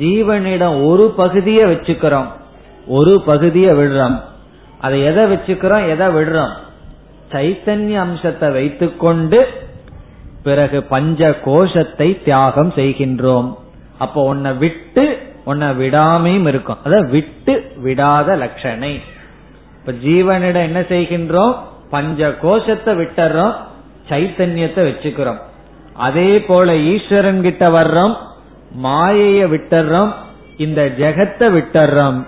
ஜீவனிடம் ஒரு பகுதியை வச்சுக்கிறோம், ஒரு பகுதியை விடுறோம். அதை எதை வச்சுக்கிறோம், எதை விடுறோம்? சைத்தன்ய அம்சத்தை வைத்துக்கொண்டு பிறகு பஞ்ச கோஷத்தை தியாகம் செய்கின்றோம். அப்போ உன்னை விட்டு உன்னை விடாமையும் இருக்கும். அத விட்டு விடாத லட்சணை. இப்ப ஜீவனிடம் என்ன செய்கின்றோம்? பஞ்ச கோஷத்தை விட்டுறோம், சைத்தன்யத்தை வச்சுக்கிறோம். அதே போல ஈஸ்வரன் கிட்ட வர்றோம், மாயைய விட்டுறோம், இந்த ஜெகத்தை விட்டுறோம்,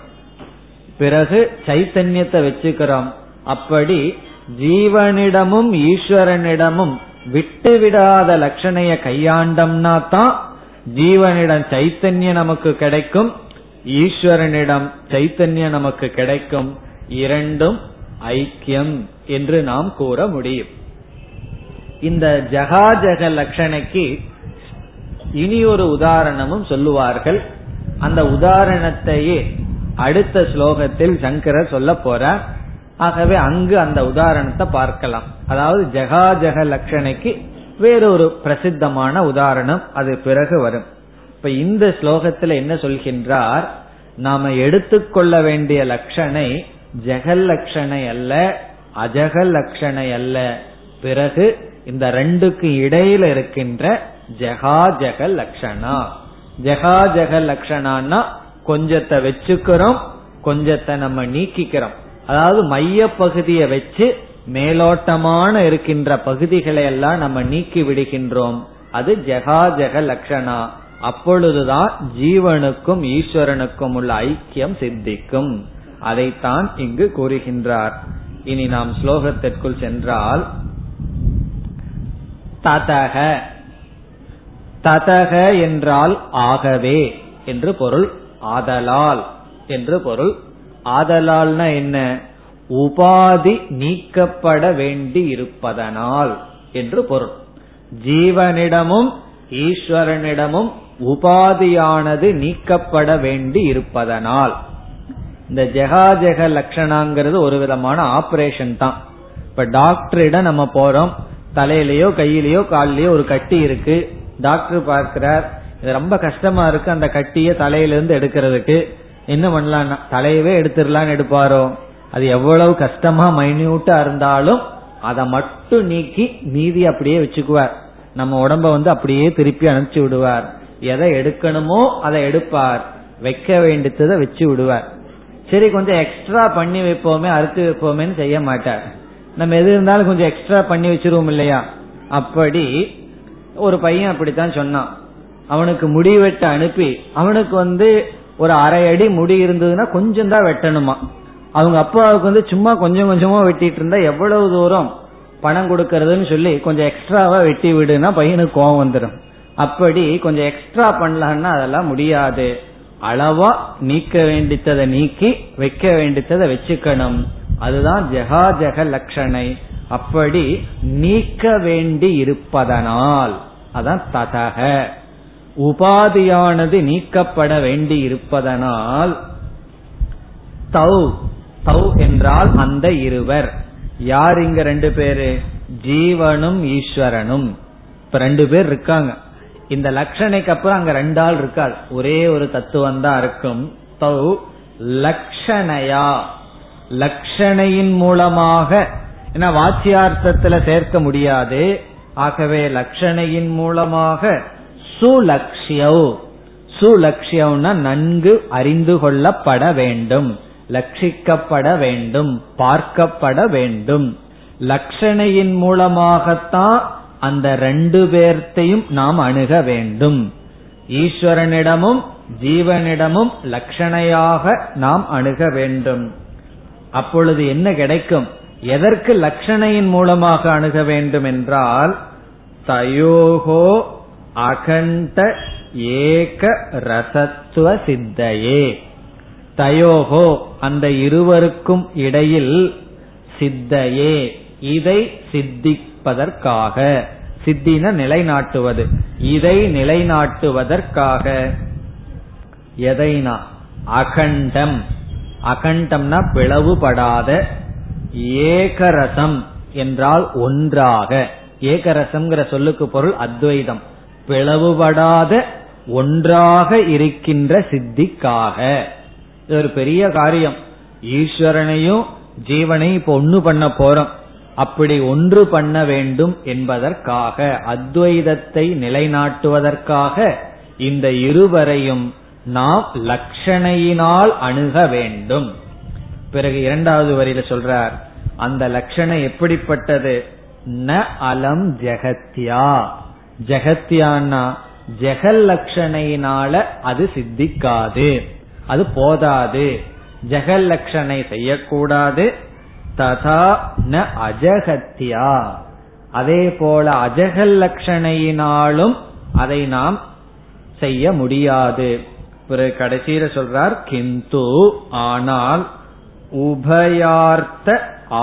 பிறகு சைத்தன்யத்தை வச்சுக்கிறோம். அப்படி ஜீவனிடமும் ஈஸ்வரனிடமும் விட்டு விடாத லட்சணைய கையாண்டம்னா தான் ஜீவனிடம் சைத்தன்யம் நமக்கு கிடைக்கும், ஈஸ்வரனிடம் சைத்தன்யம் நமக்கு கிடைக்கும். இரண்டும் ஐக்கியம் என்று நாம் கூற முடியும். இந்த ஜகாஜக லட்சணைக்கு இனி ஒரு உதாரணமும் சொல்லுவார்கள். அந்த உதாரணத்தையே அடுத்த ஸ்லோகத்தில் சங்கரர் சொல்ல போறார். ஆகவே அங்கு அந்த உதாரணத்தை பார்க்கலாம். அதாவது ஜகாஜக லட்சணைக்கு வேறொரு பிரசித்தமான உதாரணம், அது பிறகு வரும். இப்ப இந்த ஸ்லோகத்துல என்ன சொல்கின்றார்? நாம எடுத்துக்கொள்ள வேண்டிய லட்சணை ஜெகல் லட்சணை அல்ல, அஜகல் லட்சணை அல்ல, பிறகு இந்த ரெண்டுக்கு இடையில இருக்கின்ற ஜகா ஜெகல் லட்சணா. ஜகா ஜெகல் லட்சணான்னா கொஞ்சத்தை வச்சுக்கிறோம், கொஞ்சத்தை நம்ம நீக்கிக்கிறோம். அதாவது மைய பகுதியை வச்சு மேலோட்டமான இருக்கின்ற பகுதிகளை எல்லாம் நம்ம நீக்கி விடுகின்றோம். அது ஜெகா ஜெக லட்சணா. அப்பொழுதுதான் ஜீவனுக்கும் ஈஸ்வரனுக்கும் உள்ள ஐக்கியம் சித்திக்கும். அதைத்தான் இங்கு கூறுகின்றார். இனி நாம் ஸ்லோகத்திற்குள் சென்றால், ததக, ததக என்றால் ஆகவே என்று பொருள். ஆதலால், என்று பொருள். ஆதலால்னா என்ன? உபாதி நீக்கப்பட வேண்டி இருப்பதனால் என்று பொருள். ஜீவனிடமும் ஈஸ்வரனிடமும் உபாதியானது நீக்கப்பட வேண்டி இருப்பதனால். இந்த ஜெகாஜெக லட்சணங்கிறது ஒரு விதமான ஆபரேஷன் தான். இப்ப டாக்டரிடம் நம்ம போறோம், தலையிலயோ கையிலயோ காலிலேயோ ஒரு கட்டி இருக்கு, டாக்டர் பார்க்கிறார், இது ரொம்ப கஷ்டமா இருக்கு அந்த கட்டிய தலையிலிருந்து எடுக்கிறதுக்கு, என்ன பண்ணலாம், தலையவே எடுத்துடலான்னு எடுப்பாரோ? அது எவ்வளவு கஷ்டமா மைன்யூட்டா இருந்தாலும் அதை மட்டும் நீக்கி மீதி அப்படியே வச்சுக்குவார். நம்ம உடம்ப அப்படியே திருப்பி அனுப்பிச்சு விடுவார். எதை எடுக்கணுமோ அதை எடுப்பார், வைக்க வேண்டியதை வச்சு விடுவார். சரி, கொஞ்சம் எக்ஸ்ட்ரா பண்ணி வைப்போமே அறுத்து வைப்போமேன்னு செய்ய மாட்டார். நம்ம எது இருந்தாலும் கொஞ்சம் எக்ஸ்ட்ரா பண்ணி வச்சிருவோம் இல்லையா? அப்படி ஒரு பையன் அப்படித்தான் சொன்னான். அவனுக்கு முடி வெட்ட அனுப்பி, அவனுக்கு ஒரு அரை அடி முடி இருந்ததுன்னா கொஞ்சம் தான் வெட்டணுமா. அவங்க அப்பாவுக்கு சும்மா கொஞ்சம் கொஞ்சமா வெட்டிட்டு இருந்தா எவ்வளவு தூரம் பணம் கொடுக்கறதுன்னு சொல்லி கொஞ்சம் எக்ஸ்ட்ராவா வெட்டி விடுனா பையனுக்கு கோவம் வந்துடும். அப்படி கொஞ்சம் எக்ஸ்ட்ரா பண்ணலான்னா அதெல்லாம் முடியாது, அளவா நீக்க வேண்டித்ததை நீக்கி வைக்க வேண்டித்ததை வச்சுக்கணும். அதுதான் ஜெகாஜெக லட்சணை. அப்படி நீக்க வேண்டி இருப்பதனால், அதான் ததக உபாதியானது நீக்கப்பட வேண்டி இருப்பதனால். தௌ, தௌ என்றால் அந்த இருவர். யார் இங்க ரெண்டு பேரு? ஜீவனும் ஈஸ்வரனும். இப்ப ரெண்டு பேர் இருக்காங்க. இந்த லட்சணைக்கு அப்புறம் அங்க ரெண்டு ஆள் இருக்காது, ஒரே ஒரு தத்துவம் தான் இருக்கும். தௌ லட்சணையா, லட்சணையின் மூலமாக, ஏன்னா வாச்சியார்த்தத்துல சேர்க்க முடியாது, ஆகவே லட்சணையின் மூலமாக சுலட்சியவ். சுலட்சியம்னா நன்கு அறிந்து கொள்ளப்பட வேண்டும், லட்சிக்கப்பட வேண்டும், பார்க்கப்பட வேண்டும். லட்சணையின் மூலமாகத்தான் அந்த ரெண்டு பேர்த்தையும் நாம் அணுக வேண்டும். ஈஸ்வரனிடமும் ஜீவனிடமும் லட்சணையாக நாம் அணுக வேண்டும். அப்பொழுது என்ன கிடைக்கும்? எதற்கு லட்சணையின் மூலமாக அணுக வேண்டும் என்றால், தயோகோ அகண்ட ஏக ரசத்துவ சித்தையே. தயோகோ அந்த இருவருக்கும் இடையில், சித்தையே இதை சித்திப்பதற்காக, சித்தின நிலைநாட்டுவது, இதை நிலைநாட்டுவதற்காக. எதைனா அகண்டம், அகண்டம்னா பிளவுபடாத, ஏகரசம் என்றால் ஒன்றாக. ஏகரசம்ங்கிற சொல்லுக்கு பொருள் அத்வைதம். பிளவுபடாத ஒன்றாக இருக்கின்ற சித்திக்காக. இது ஒரு பெரிய காரியம். ஈஸ்வரனையும் ஜீவனையும் இப்ப ஒன்று பண்ண போறோம். அப்படி ஒன்று பண்ண வேண்டும் என்பதற்காக, அத்வைதத்தை நிலைநாட்டுவதற்காக இந்த இருவரையும் நாம் லட்சணையினால் அணுக வேண்டும். பிறகு இரண்டாவது வரியில சொல்றார், அந்த லட்சணை எப்படிப்பட்டது? ந அலம் ஜெகத்யா. ஜெகத்யான்னா ஜெகல் லட்சணையினால அது சித்திக்காது, அது போதாது, ஜெகல் லட்சணை செய்யக்கூடாது. ததா ந அஜகத்யா, அதே போல அஜகல் லட்சணையினாலும் அதை நாம் செய்ய முடியாது. பிறகு கடைசியில சொல்றார், கிந்து ஆனால் உபயார்த்த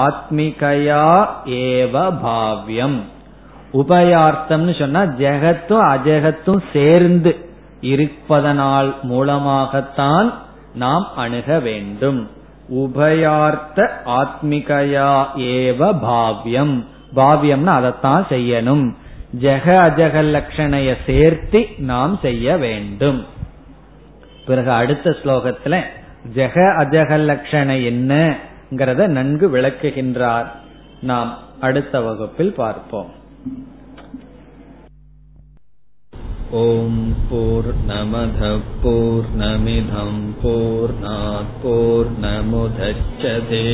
ஆத்மிகயா ஏவ பாவ்யம். உபயார்த்தம்னு சொன்னா ஜெகத்தும் அஜகத்தும் சேர்ந்து இருப்பதனால் மூலமாகத்தான் நாம் அணுக வேண்டும். உபயார்த்த ஆத்மிகயா ஏவ பாவ்யம். பாவ்யம்னா அதைத்தான் செய்யணும். ஜெக அஜக லட்சணைய சேர்த்தி நாம் செய்ய வேண்டும். பிறகு அடுத்த ஸ்லோகத்துல ஜெக அஜக லட்சணை என்னங்கிறத நன்கு விளக்குகின்றார். நாம் அடுத்த வகுப்பில் பார்ப்போம். ஓம் பூர்ணமதః பூர்ணமிதம் பூர்ணாத் பூர்ணமுதச்யதே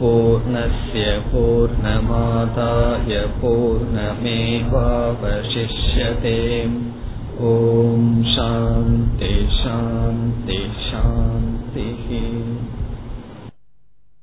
பூர்ணஸ்ய பூர்ணமாதாய பூர்ணமேவாவசிஷ்யதே. ஓம் சாந்தி சாந்தி சாந்தி.